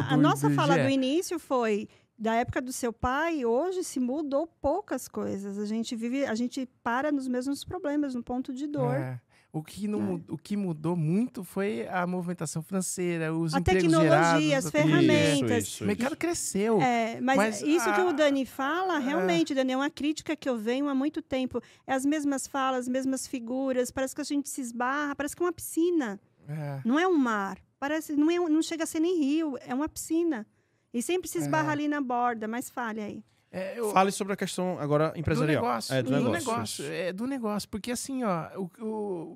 A nossa fala do início foi... Da época do seu pai, hoje se mudou poucas coisas. A gente vive, a gente para nos mesmos problemas, no ponto de dor. É. O que mudou muito foi a movimentação financeira, os empregos gerados. A tecnologia, as ferramentas. Isso. O mercado cresceu. É, mas isso que o Dani fala, realmente, Dani, é uma crítica que eu venho há muito tempo. É as mesmas falas, as mesmas figuras, parece que a gente se esbarra, parece que é uma piscina. É. Não é um mar, parece, não chega a ser nem rio, é uma piscina. E sempre se esbarra ali na borda, mas fale aí. Fale sobre a questão agora empresarial. Do negócio. Porque assim, ó,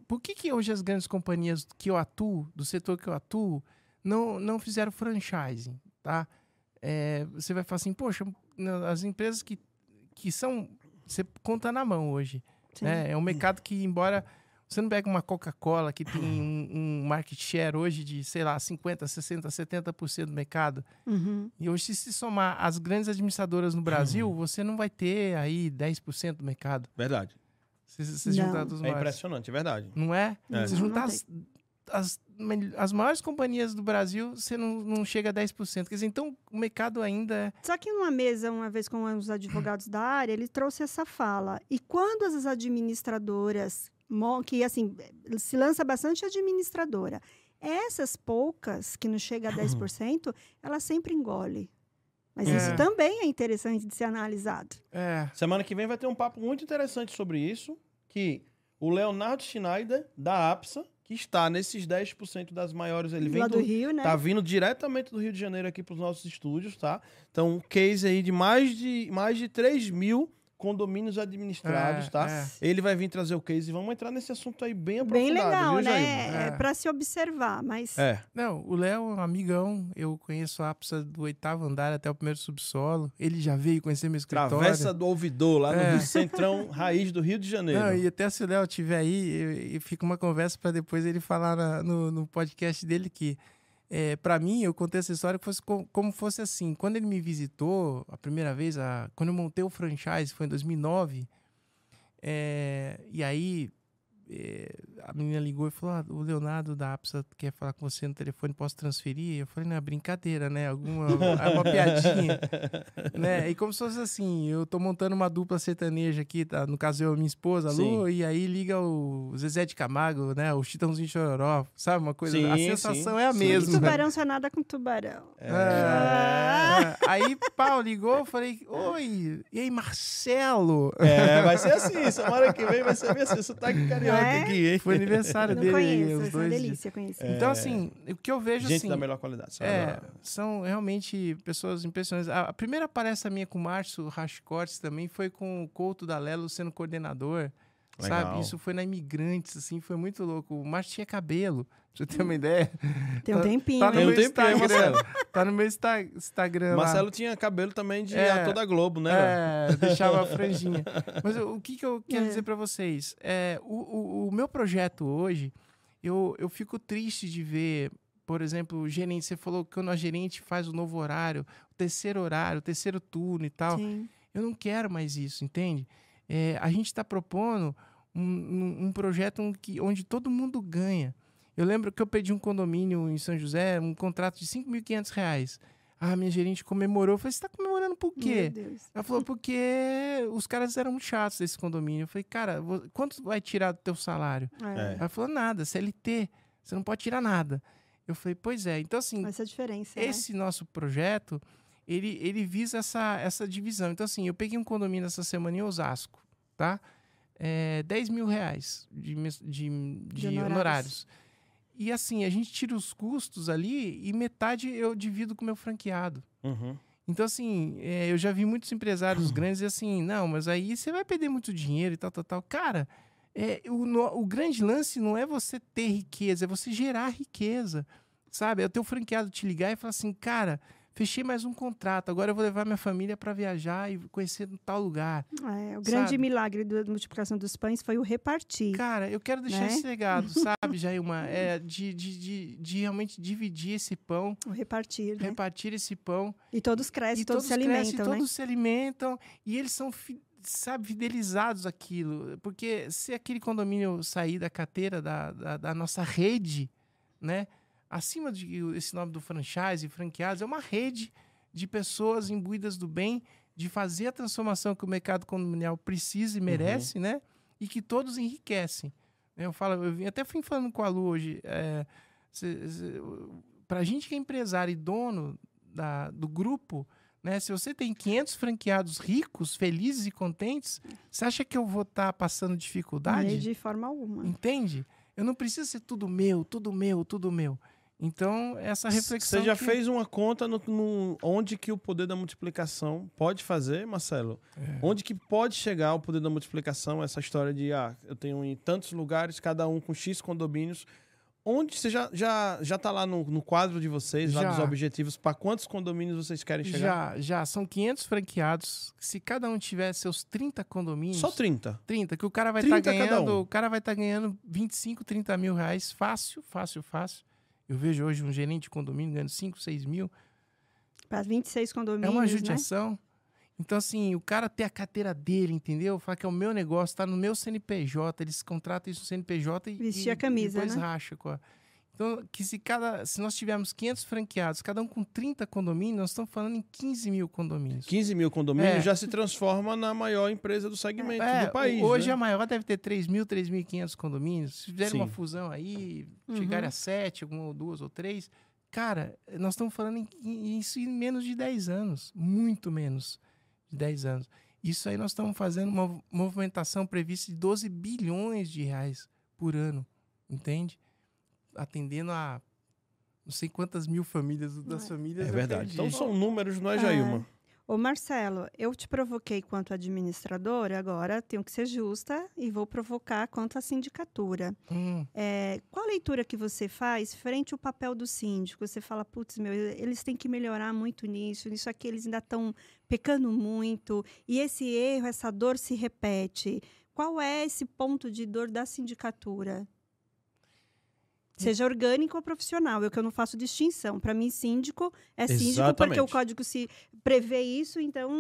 por que que hoje as grandes companhias que eu atuo, do setor que eu atuo, não fizeram franchising, tá? Você vai falar assim, poxa, as empresas que são... Você conta na mão hoje. Né? É um mercado que, embora... Você não pega uma Coca-Cola que tem um market share hoje de, sei lá, 50%, 60%, 70% do mercado. Uhum. E hoje, se somar as grandes administradoras no Brasil, você não vai ter aí 10% do mercado. Verdade. Se juntar dos maiores. É impressionante, é verdade. Não é? Se juntar as maiores companhias do Brasil, você não chega a 10%. Quer dizer, então o mercado ainda é... Só que numa mesa, uma vez com os advogados da área, ele trouxe essa fala. E quando as administradoras... que, assim, se lança bastante administradora. Essas poucas, que não chega a 10%, ela sempre engole. Mas isso também é interessante de ser analisado. Semana que vem vai ter um papo muito interessante sobre isso, que o Leonardo Schneider, da APSA, que está nesses 10% das maiores... Ele vem do Rio, né? Tá vindo diretamente do Rio de Janeiro aqui para os nossos estúdios, tá? Então, um case aí de mais de 3 mil... condomínios administrados, tá? Ele vai vir trazer o case e vamos entrar nesse assunto aí bem aprofundado. Bem legal, viu, né? Pra se observar, mas... Não, o Léo, amigão, eu conheço a APSA do 8º andar até o 1º subsolo. Ele já veio conhecer meu escritório. Travessa do Ouvidor, lá no Rio Centrão, raiz do Rio de Janeiro. Não, e até se o Léo estiver aí, fica uma conversa para depois ele falar no podcast dele que... Para mim, eu contei essa história como fosse assim. Quando ele me visitou a primeira vez, quando eu montei o franchise, foi em 2009, e aí a menina ligou e falou, o Leonardo da APSA quer falar com você no telefone, posso transferir? Eu falei, não, é brincadeira, né? Uma piadinha. Né? E como se fosse assim, eu tô montando uma dupla sertaneja aqui, tá? No caso eu e minha esposa, a Lu, e aí liga o Zezé de Camargo, né? O Chitãozinho Chororó, sabe? Uma coisa, a sensação é a mesma. E tubarão sonada com tubarão. Aí, pau, ligou, eu falei, oi, e aí, Marcelo? Vai ser assim, semana que vem vai ser assim, você tá aqui, carioca. Aqui, foi aniversário dele. Conheço, os dois delícia, conheço. Então, assim, o que eu vejo... Gente assim, da melhor qualidade. São realmente pessoas impressionantes. A primeira palestra minha com o Márcio Rascortes também foi com o Couto da Lelo sendo coordenador. Legal. Sabe? Isso foi na Imigrantes, assim, foi muito louco. O Márcio tinha cabelo, pra você ter uma ideia. Tem um tempinho. Tá no meu Instagram, Marcelo. Tá no meu Instagram. Marcelo lá. Tinha cabelo também de ator da Globo, né? Deixava a franjinha. Mas o que eu quero dizer pra vocês? O meu projeto hoje, eu fico triste de ver, por exemplo, o gerente, você falou que quando a gerente faz o novo horário, o terceiro turno e tal. Sim. Eu não quero mais isso, entende? A gente está propondo um projeto onde todo mundo ganha. Eu lembro que eu pedi um condomínio em São José, um contrato de R$5.500. A minha gerente comemorou. Eu falei, você está comemorando por quê? Meu Deus. Ela falou, porque os caras eram muito chatos desse condomínio. Eu falei, cara, quanto vai tirar do teu salário? Ela falou, nada, CLT, você não pode tirar nada. Eu falei, pois é. Então, assim, essa diferença, esse nosso projeto... Ele visa essa divisão. Então, assim, eu peguei um condomínio essa semana em Osasco, tá? 10 mil reais de honorários. E, assim, a gente tira os custos ali e metade eu divido com o meu franqueado. Uhum. Então, assim, eu já vi muitos empresários grandes e assim, não, mas aí você vai perder muito dinheiro e tal. Cara, o grande lance não é você ter riqueza, é você gerar riqueza, sabe? É o teu franqueado te ligar e falar assim, cara... Fechei mais um contrato, agora eu vou levar minha família para viajar e conhecer tal lugar. É, o grande milagre da multiplicação dos pães foi o repartir. Cara, eu quero deixar esse legado, sabe, Jailma? De realmente dividir esse pão. O repartir, né? Repartir esse pão. E todos crescem, todos se alimentam, né? Todos se alimentam e eles são... fidelizados aquilo, porque se aquele condomínio sair da carteira da nossa rede, né, acima desse nome do franchise, franqueados, é uma rede de pessoas imbuídas do bem, de fazer a transformação que o mercado condominial precisa e merece, né, e que todos enriquecem. Eu até fui falando com a Lu hoje, pra gente que é empresário e dono do grupo, né? Se você tem 500 franqueados ricos, felizes e contentes, você acha que eu vou estar passando dificuldade? Nem de forma alguma. Entende? Eu não preciso ser tudo meu, tudo meu, tudo meu. Então, essa reflexão... Você já fez uma conta onde que o poder da multiplicação pode fazer, Marcelo? É. Onde que pode chegar o poder da multiplicação, essa história de, eu tenho em tantos lugares, cada um com X condomínios... Onde você já tá lá no quadro de vocês, lá dos objetivos, para quantos condomínios vocês querem chegar? Já são 500 franqueados. Se cada um tiver seus 30 condomínios... Só 30? 30, que o cara vai estar ganhando... O cara vai estar ganhando 25, 30 mil reais. Fácil, fácil, fácil. Eu vejo hoje um gerente de condomínio ganhando 5, 6 mil. Para 26 condomínios, é uma judiação, né? Então, assim, o cara ter a carteira dele, entendeu? Falar que é o meu negócio, tá no meu CNPJ, eles contratam isso no CNPJ e vestir a camisa, depois, né? Racha. Então, se nós tivermos 500 franqueados, cada um com 30 condomínios, nós estamos falando em 15 mil condomínios. 15 mil condomínios já se transforma na maior empresa do segmento do país. Hoje, né? A maior deve ter 3 mil, 3.500 condomínios. Se fizer uma fusão aí, chegarem a 7, uma ou duas ou três. Cara, nós estamos falando isso em menos de 10 anos. Muito menos. De 10 anos. Isso aí nós estamos fazendo uma movimentação prevista de 12 bilhões de reais por ano, entende? Atendendo a não sei quantas mil famílias, das famílias... É verdade. Então são números, não é, Jailma? Ô Marcelo, eu te provoquei quanto administradora, agora tenho que ser justa e vou provocar quanto à sindicatura. Qual a leitura que você faz frente ao papel do síndico? Você fala, putz, eles têm que melhorar muito nisso aqui, eles ainda estão pecando muito, e esse erro, essa dor se repete. Qual é esse ponto de dor da sindicatura? Seja orgânico ou profissional, eu não faço distinção. Para mim, síndico é síndico. Exatamente. Porque o código se prevê isso, então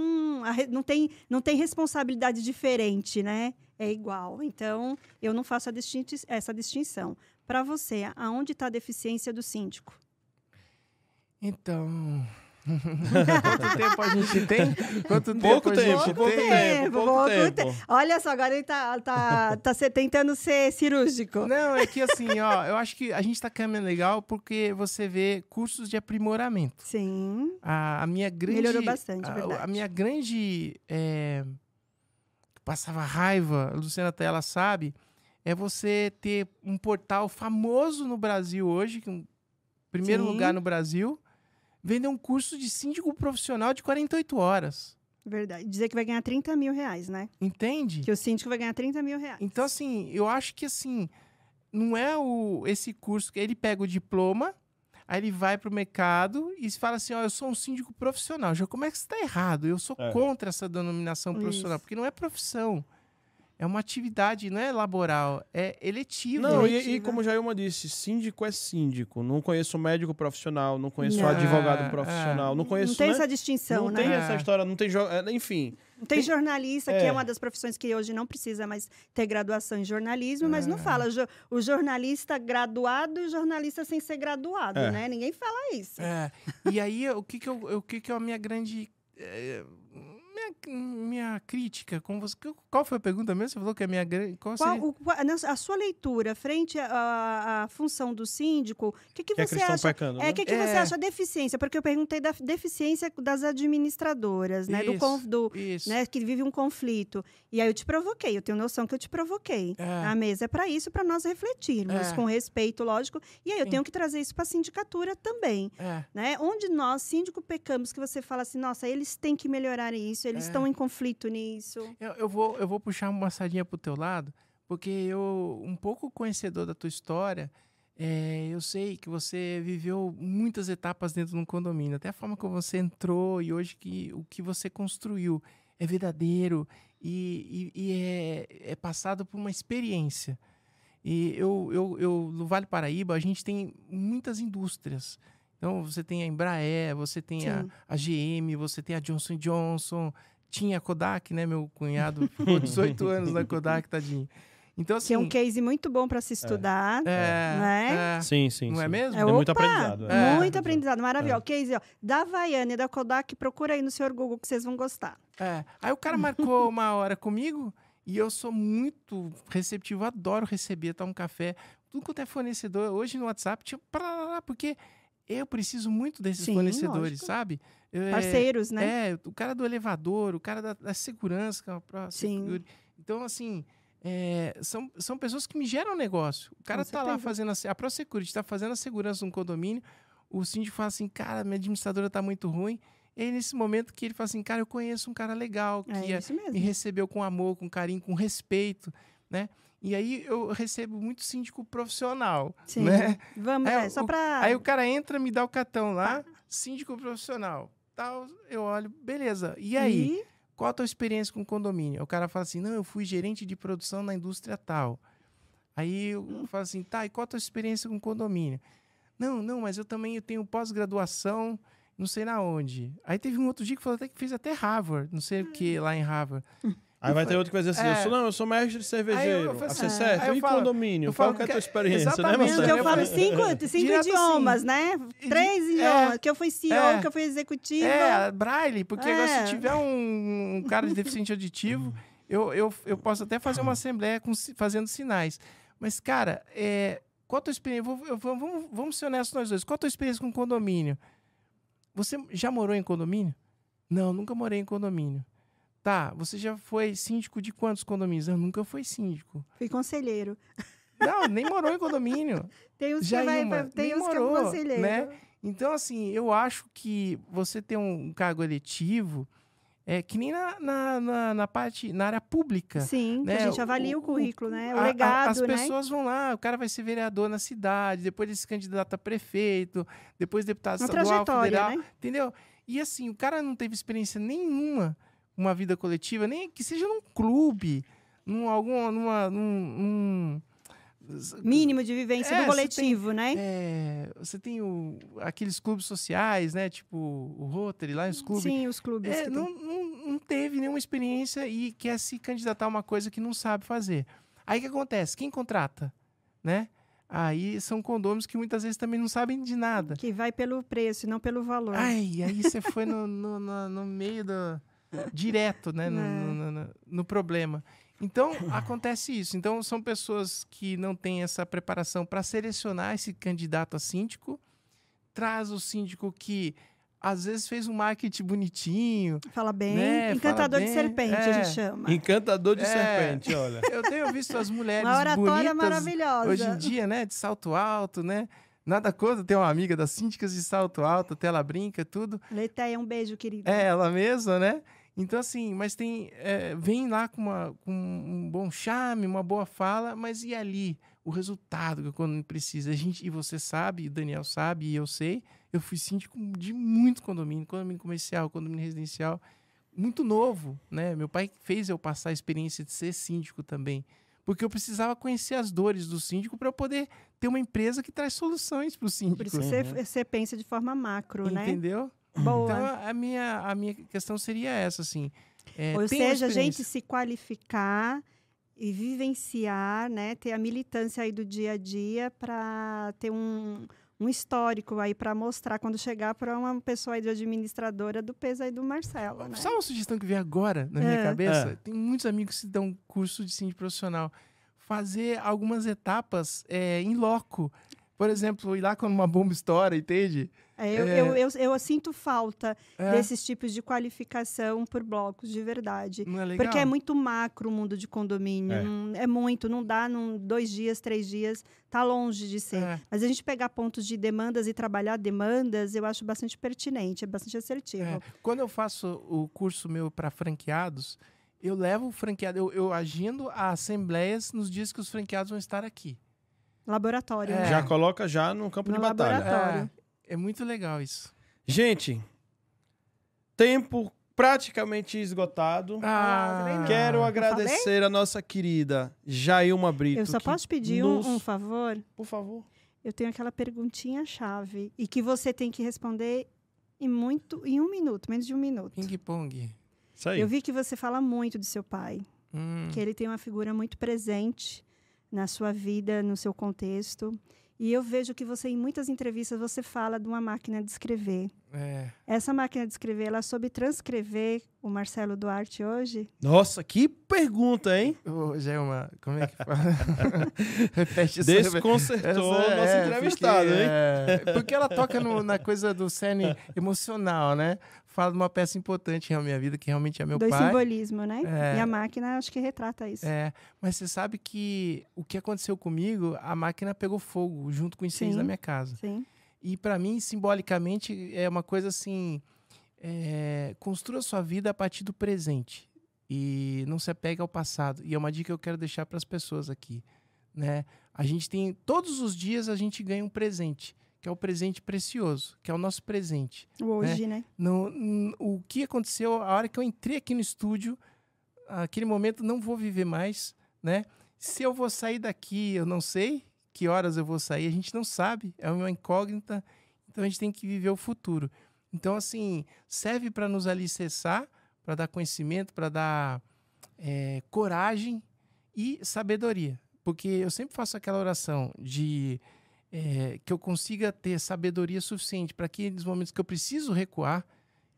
não tem responsabilidade diferente, né? É igual. Então, eu não faço essa distinção. Para você, aonde está a deficiência do síndico? Então... Quanto tempo a gente tem? Pouco tempo. Olha só, agora ele tá tentando ser cirúrgico. Não, é que assim, ó, eu acho que a gente tá caminhando legal porque você vê cursos de aprimoramento. Sim. A minha grande... Melhorou bastante, verdade. A minha grande... passava raiva, a Luciana até ela sabe, é você ter um portal famoso no Brasil hoje, que primeiro lugar no Brasil... Vender um curso de síndico profissional de 48 horas. Verdade. Dizer que vai ganhar 30 mil reais, né? Entende? Que o síndico vai ganhar 30 mil reais. Então, assim, eu acho que, assim, não é esse curso que ele pega o diploma, aí ele vai para o mercado e fala assim, ó, eu sou um síndico profissional. Já como é que isso está errado? Eu sou contra essa denominação profissional, porque não é profissão. É uma atividade, não é laboral, é eletiva. Não, e como Jailma disse, síndico é síndico. Não conheço médico profissional, não conheço advogado profissional, não conheço... Não tem essa distinção, né? Não tem essa história, não tem... Enfim... Não tem jornalista, que é uma das profissões que hoje não precisa mais ter graduação em jornalismo, mas não fala o jornalista graduado e o jornalista sem ser graduado, né? Ninguém fala isso. E aí, o que é a minha grande... Minha crítica, qual foi a pergunta mesmo? Você falou que a minha grande... A sua leitura frente à função do síndico, o que você acha? O que você acha da deficiência? Porque eu perguntei da deficiência das administradoras, né? Né? Que vive um conflito. E aí eu te provoquei, eu tenho noção que eu te provoquei. A mesa é para isso, para nós refletirmos, com respeito, lógico. E aí eu tenho que trazer isso para a sindicatura também. Né? Onde nós, síndico, pecamos, que você fala assim, nossa, eles têm que melhorar isso, eles estão em conflito nisso. Eu vou puxar uma sardinha pro teu lado, porque eu, um pouco conhecedor da tua história, eu sei que você viveu muitas etapas dentro de um condomínio, até a forma como você entrou e hoje que, o que você construiu é verdadeiro e é passado por uma experiência. E no Vale Paraíba, a gente tem muitas indústrias. Então, você tem a Embraer, você tem a GM, você tem a Johnson & Johnson, tinha a Kodak, né? Meu cunhado ficou 18 anos na Kodak, tadinho. Então, assim, que é um case muito bom para se estudar, né? Sim. Não é mesmo? É muito aprendizado. Muito aprendizado, maravilhoso. O case, ó, da Havaiana e da Kodak, procura aí no senhor Google que vocês vão gostar. É. Aí o cara marcou uma hora comigo e eu sou muito receptivo, adoro receber, tomar um café. Tudo quanto é fornecedor, hoje no WhatsApp, tipo, porque eu preciso muito desses fornecedores, lógico. Sabe? Parceiros, né? O cara do elevador, o cara da segurança, que é uma ProSecurity. Então, assim... São pessoas que me geram negócio. O cara tá lá fazendo... A ProSecurity tá fazendo a segurança de um condomínio. O síndico fala assim, cara, minha administradora tá muito ruim. E aí, nesse momento que ele fala assim, cara, eu conheço um cara legal que me recebeu com amor, com carinho, com respeito, né? E aí eu recebo muito síndico profissional, né? Vamos, aí o cara entra, me dá o cartão lá, síndico profissional. Tal, eu olho, beleza. E aí... Qual a tua experiência com condomínio? O cara fala assim, não, eu fui gerente de produção na indústria tal. Aí eu falo assim, tá, e qual a tua experiência com condomínio? Não, mas eu também tenho pós-graduação, não sei na onde. Aí teve um outro dia que falou até que fez até Harvard, não sei o que lá em Harvard. Aí vai ter outro que vai dizer assim, eu sou mestre de cervejeiro, ACCF, e condomínio, fala qual é a tua experiência, exatamente, né, Marcelo? Eu falo 5 idiomas, né? 3 idiomas, que eu fui CEO, que eu fui executivo. Braille, porque agora se tiver um cara de deficiente auditivo, eu posso até fazer uma assembleia fazendo sinais. Mas, cara, qual a tua experiência? Vamos ser honestos nós dois, qual a tua experiência com condomínio? Você já morou em condomínio? Não, nunca morei em condomínio. Tá, você já foi síndico de quantos condomínios? Eu nunca fui síndico. Fui conselheiro. Não, nem morou em condomínio. Tem uns Jailma, que vai... Tem uns morou, que é conselheiro. Né? Então, assim, eu acho que você ter um cargo eletivo é que nem na área pública. Sim, né? Que a gente avalia o currículo, né? O legado, as pessoas vão lá, o cara vai ser vereador na cidade, depois ele se candidata a prefeito, depois deputado estadual, federal. Né? Entendeu? E, assim, o cara não teve experiência nenhuma... uma vida coletiva, nem que seja num clube, num mínimo de vivência do coletivo, né? Você tem aqueles clubes sociais, né? Tipo o Rotary, lá os clubes. Sim, os clubes. Não teve nenhuma experiência e quer se candidatar a uma coisa que não sabe fazer. Aí o que acontece? Quem contrata, né? Aí são condôminos que muitas vezes também não sabem de nada. Que vai pelo preço, não pelo valor. Aí você foi no meio da... direto, né, no problema. Então, acontece isso. Então, são pessoas que não têm essa preparação para selecionar esse candidato a síndico, traz o síndico que, às vezes, fez um marketing bonitinho. Fala bem. Né? Encantador de serpente, a gente chama. Encantador de serpente, olha. Eu tenho visto as mulheres uma oratória bonitas maravilhosa. Hoje em dia, né, de salto alto, né? Nada contra, tem uma amiga das síndicas de salto alto, até ela brinca, tudo. Leteia, um beijo, querida. Ela mesma, né? Então, assim, mas tem... vem lá com um bom charme, uma boa fala, mas e ali? O resultado que quando precisa. A gente, e você sabe, o Daniel sabe, e eu sei, eu fui síndico de muito condomínio comercial, condomínio residencial, muito novo, né? Meu pai fez eu passar a experiência de ser síndico também. Porque eu precisava conhecer as dores do síndico para eu poder ter uma empresa que traz soluções para o síndico. Por isso que você pensa de forma macro, né? Entendeu? Boa. Então, a minha questão seria essa, assim. Ou seja, a gente se qualificar e vivenciar, né? Ter a militância aí do dia a dia para ter um histórico aí para mostrar quando chegar para uma pessoa aí de administradora do peso aí do Marcelo, né? Só uma sugestão que veio agora na minha cabeça. Tem muitos amigos que dão curso de síndico profissional. Fazer algumas etapas em loco. Por exemplo, ir lá quando uma bomba estoura, entende? Eu sinto falta desses tipos de qualificação por blocos, de verdade. Não é legal? Porque é muito macro o mundo de condomínio. É muito, não dá 2 dias, 3 dias, tá longe de ser. Mas a gente pegar pontos de demandas e trabalhar demandas, eu acho bastante pertinente, é bastante assertivo. Quando eu faço o curso meu para franqueados, eu levo o franqueado, eu agendo a assembleias nos dias que os franqueados vão estar aqui. Laboratório. É. Né? Já coloca já no campo de batalha. É muito legal isso. Gente, tempo praticamente esgotado. Quero agradecer a nossa querida Jailma Brito. Eu só posso pedir um favor? Por favor. Eu tenho aquela perguntinha-chave e que você tem que responder em um minuto, menos de um minuto. Ping-pong. Isso aí. Eu vi que você fala muito do seu pai, que ele tem uma figura muito presente na sua vida, no seu contexto. E eu vejo que você, em muitas entrevistas, você fala de uma máquina de escrever. É. Essa máquina de escrever, ela soube transcrever o Marcelo Duarte hoje? Nossa, que pergunta, hein? Ô, Jailma, como é que fala? Repete isso. Desconcertou o nosso entrevistado, porque, hein? Porque ela toca na coisa do cerne emocional, né? Fala de uma peça importante na minha vida, que realmente é meu pai. Do simbolismo, né? É. E a máquina, acho que retrata isso. É, mas você sabe que o que aconteceu comigo, a máquina pegou fogo junto com o incêndio da minha casa. Sim. E para mim, simbolicamente, é uma coisa assim... construa sua vida a partir do presente. E não se apega ao passado. E é uma dica que eu quero deixar para as pessoas aqui, né? A gente tem... Todos os dias a gente ganha um presente, que é o presente precioso, que é o nosso presente. O hoje, né? O que aconteceu, a hora que eu entrei aqui no estúdio, aquele momento não vou viver mais, né? Se eu vou sair daqui, eu não sei que horas eu vou sair, a gente não sabe, é uma incógnita, então a gente tem que viver o futuro. Então, assim, serve para nos alicerçar, para dar conhecimento, para dar coragem e sabedoria. Porque eu sempre faço aquela oração de... que eu consiga ter sabedoria suficiente para que nos momentos que eu preciso recuar,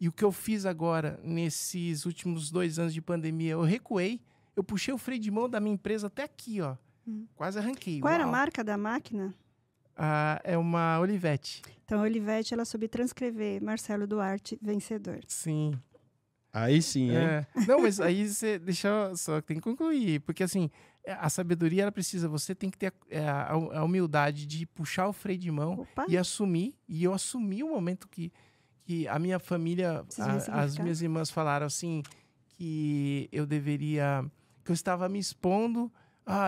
e o que eu fiz agora nesses últimos 2 anos de pandemia, eu recuei, eu puxei o freio de mão da minha empresa até aqui, ó, quase arranquei. Qual era a marca da máquina? É uma Olivetti. Então a Olivetti, ela soube transcrever Marcelo Duarte vencedor. Sim. Aí sim, hein? Não, mas aí você deixa, só tem que concluir, porque assim, a sabedoria, ela precisa, você tem que ter a humildade de puxar o freio de mão e assumir, e eu assumi o momento que a minha família, as minhas irmãs falaram assim, que eu deveria, que eu estava me expondo,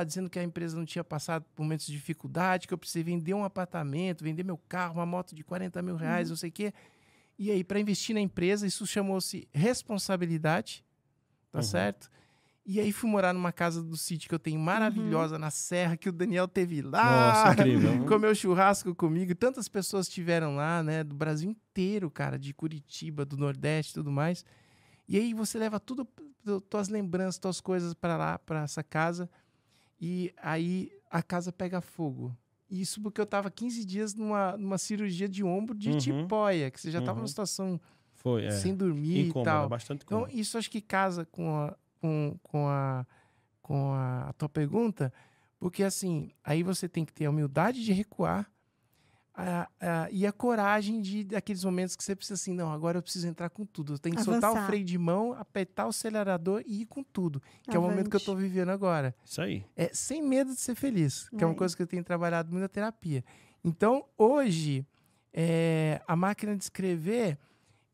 dizendo que a empresa não tinha passado por momentos de dificuldade, que eu precisei vender um apartamento, vender meu carro, uma moto de 40 mil reais, não sei o quê. E aí, para investir na empresa, isso chamou-se responsabilidade, tá certo? E aí fui morar numa casa do sítio que eu tenho maravilhosa na Serra, que o Daniel teve lá. Nossa, incrível. Comeu churrasco comigo. Tantas pessoas tiveram lá, né? Do Brasil inteiro, cara. De Curitiba, do Nordeste e tudo mais. E aí você leva tudo, tuas lembranças, tuas coisas para lá, para essa casa. E aí a casa pega fogo. Isso porque eu tava 15 dias numa cirurgia de ombro de tipóia, que você já tava numa situação sem dormir e tal. Bastante incômodo. Então, isso acho que casa com a tua pergunta, porque assim, aí você tem que ter a humildade de recuar e a coragem daqueles momentos que você precisa assim, não, agora eu preciso entrar com tudo. Eu tenho que soltar o freio de mão, apertar o acelerador e ir com tudo. Que é o momento que eu estou vivendo agora. Isso aí. Sem medo de ser feliz, que é uma coisa que eu tenho trabalhado muito na terapia. Então, hoje, a máquina de escrever,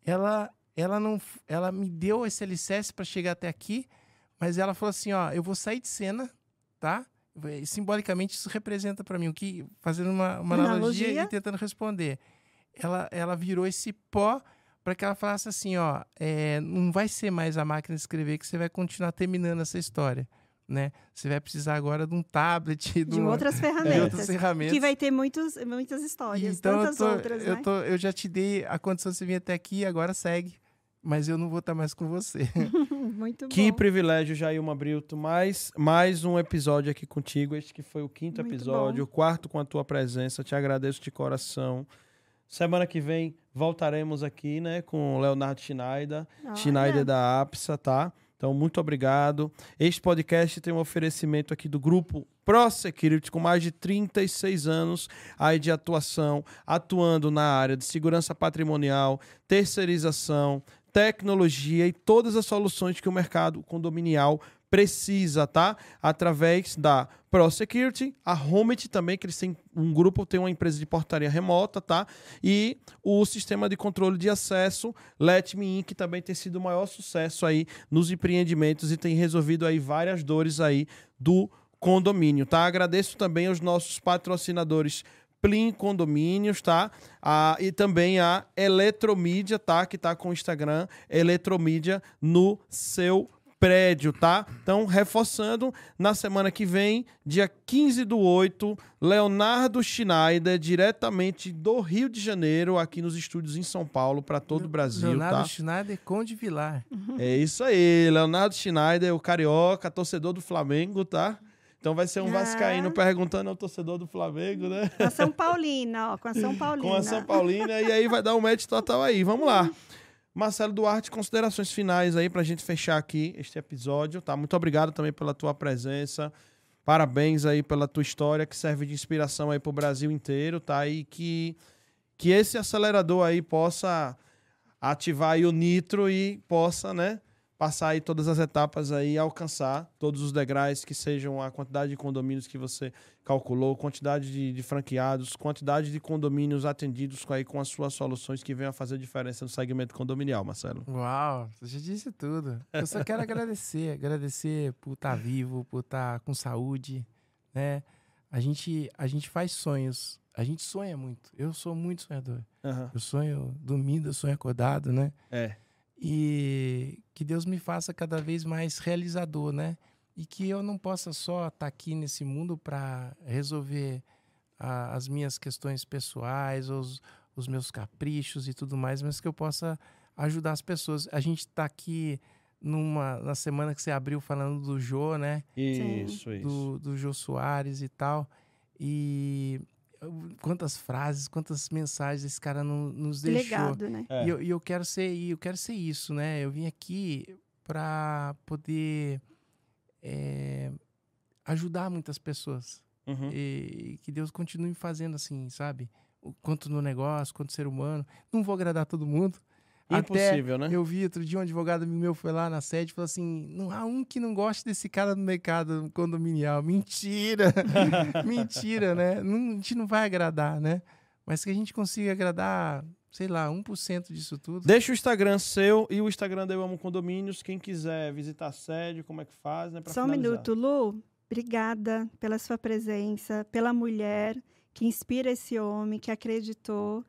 ela me deu esse alicerce para chegar até aqui, mas ela falou assim, ó, eu vou sair de cena, tá? Simbolicamente, isso representa para mim o que, fazendo uma analogia e tentando responder. Ela virou esse pó para que ela falasse assim, ó, não vai ser mais a máquina de escrever que você vai continuar terminando essa história, né? Você vai precisar agora de um tablet, outras ferramentas. Que vai ter muitas histórias, então, eu já te dei a condição de você vir até aqui, agora segue. Mas eu não vou estar mais com você. Muito bom. Que privilégio, Jailma Brito. Mais um episódio aqui contigo. Este que foi o 5º episódio, o 4º com a tua presença. Te agradeço de coração. Semana que vem voltaremos aqui, né, com o Leonardo Schneider, da APSA, tá? Então, muito obrigado. Este podcast tem um oferecimento aqui do grupo ProSecurity, com mais de 36 anos aí de atuação, atuando na área de segurança patrimonial, terceirização, tecnologia e todas as soluções que o mercado condominial precisa, tá? Através da ProSecurity, a Homet também, que eles têm um grupo, tem uma empresa de portaria remota, tá? E o sistema de controle de acesso, Letme Inc., que também tem sido o maior sucesso aí nos empreendimentos e tem resolvido aí várias dores aí do condomínio, tá? Agradeço também aos nossos patrocinadores Plim Condomínios, tá? E também a Eletromídia, tá? Que tá com o Instagram Eletromídia no seu prédio, tá? Então, reforçando, na semana que vem, dia 15/8, Leonardo Schneider, diretamente do Rio de Janeiro, aqui nos estúdios em São Paulo, para todo o Brasil, Leonardo Schneider, Conde Vilar. É isso aí, Leonardo Schneider, o carioca, torcedor do Flamengo, tá? Então vai ser um vascaíno perguntando ao torcedor do Flamengo, né? Com a São Paulina, ó, com a São Paulina. Com a São Paulina, e aí vai dar um match total aí, vamos lá. Marcelo Duarte, considerações finais aí pra gente fechar aqui este episódio, tá? Muito obrigado também pela tua presença, parabéns aí pela tua história, que serve de inspiração aí pro Brasil inteiro, tá? E que esse acelerador aí possa ativar aí o nitro e possa, né, passar aí todas as etapas aí, alcançar todos os degraus, que sejam a quantidade de condomínios que você calculou, quantidade de franqueados, quantidade de condomínios atendidos aí com as suas soluções que venham a fazer diferença no segmento condominial, Marcelo. Uau, você já disse tudo. Eu só quero agradecer por estar vivo, por estar com saúde, né? A gente faz sonhos, a gente sonha muito. Eu sou muito sonhador. Uhum. Eu sonho dormindo, eu sonho acordado, né? É. E que Deus me faça cada vez mais realizador, né? E que eu não possa só estar aqui nesse mundo para resolver as minhas questões pessoais, os meus caprichos e tudo mais, mas que eu possa ajudar as pessoas. A gente está aqui na semana que você abriu falando do Jô, né? Isso, isso. Do Jô Soares e tal. E quantas frases, quantas mensagens esse cara nos deixou. Legado, né? É. E eu quero ser isso, né? Eu vim aqui para poder ajudar muitas pessoas. Uhum. E que Deus continue fazendo assim, sabe? Quanto no negócio, quanto ser humano. Não vou agradar todo mundo. Impossível, né? Eu vi outro dia um advogado meu foi lá na sede e falou assim: não há um que não goste desse cara no mercado condominial. Mentira! Mentira, né? Não, a gente não vai agradar, né? Mas que a gente consiga agradar, sei lá, 1% disso tudo. Deixa o Instagram seu e o Instagram da Eu Amo Condomínios. Quem quiser visitar a sede, como é que faz, né? Pra só finalizar. Um minuto, Lu. Obrigada pela sua presença, pela mulher que inspira esse homem, que acreditou.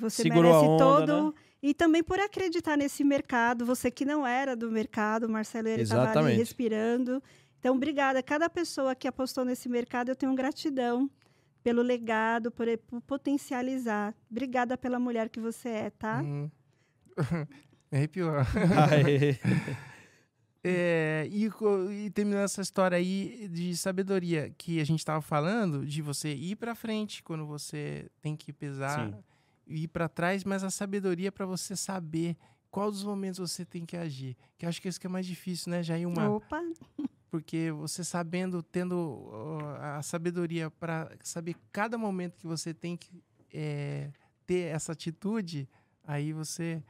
Você segurou merece a onda, todo... Né? E também por acreditar nesse mercado, você que não era do mercado, Marcelo, ele estava ali respirando. Então, obrigada. Cada pessoa que apostou nesse mercado, eu tenho gratidão pelo legado, por potencializar. Obrigada pela mulher que você é, tá? Me arrepiou. E terminando essa história aí de sabedoria que a gente estava falando, de você ir para frente quando você tem que pesar... Sim. Ir para trás, mas a sabedoria para você saber qual dos momentos você tem que agir. Que acho que isso que é mais difícil, né, Jailma? Opa! Porque você sabendo, tendo a sabedoria para saber cada momento que você tem que ter essa atitude, aí você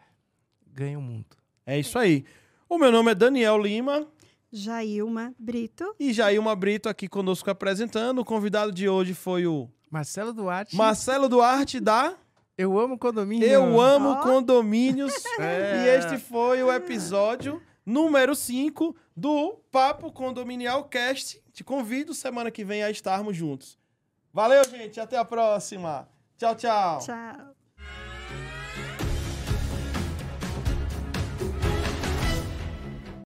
ganha o mundo. É isso aí. O meu nome é Daniel Lima. Jailma Brito. E Jailma Brito aqui conosco apresentando. O convidado de hoje foi o... Marcelo Duarte. Marcelo Duarte da... Eu Amo Condomínios. Eu Amo Condomínios. E este foi o episódio número 5 do Papo Condominial Cast. Te convido semana que vem a estarmos juntos. Valeu, gente. Até a próxima. Tchau, tchau. Tchau.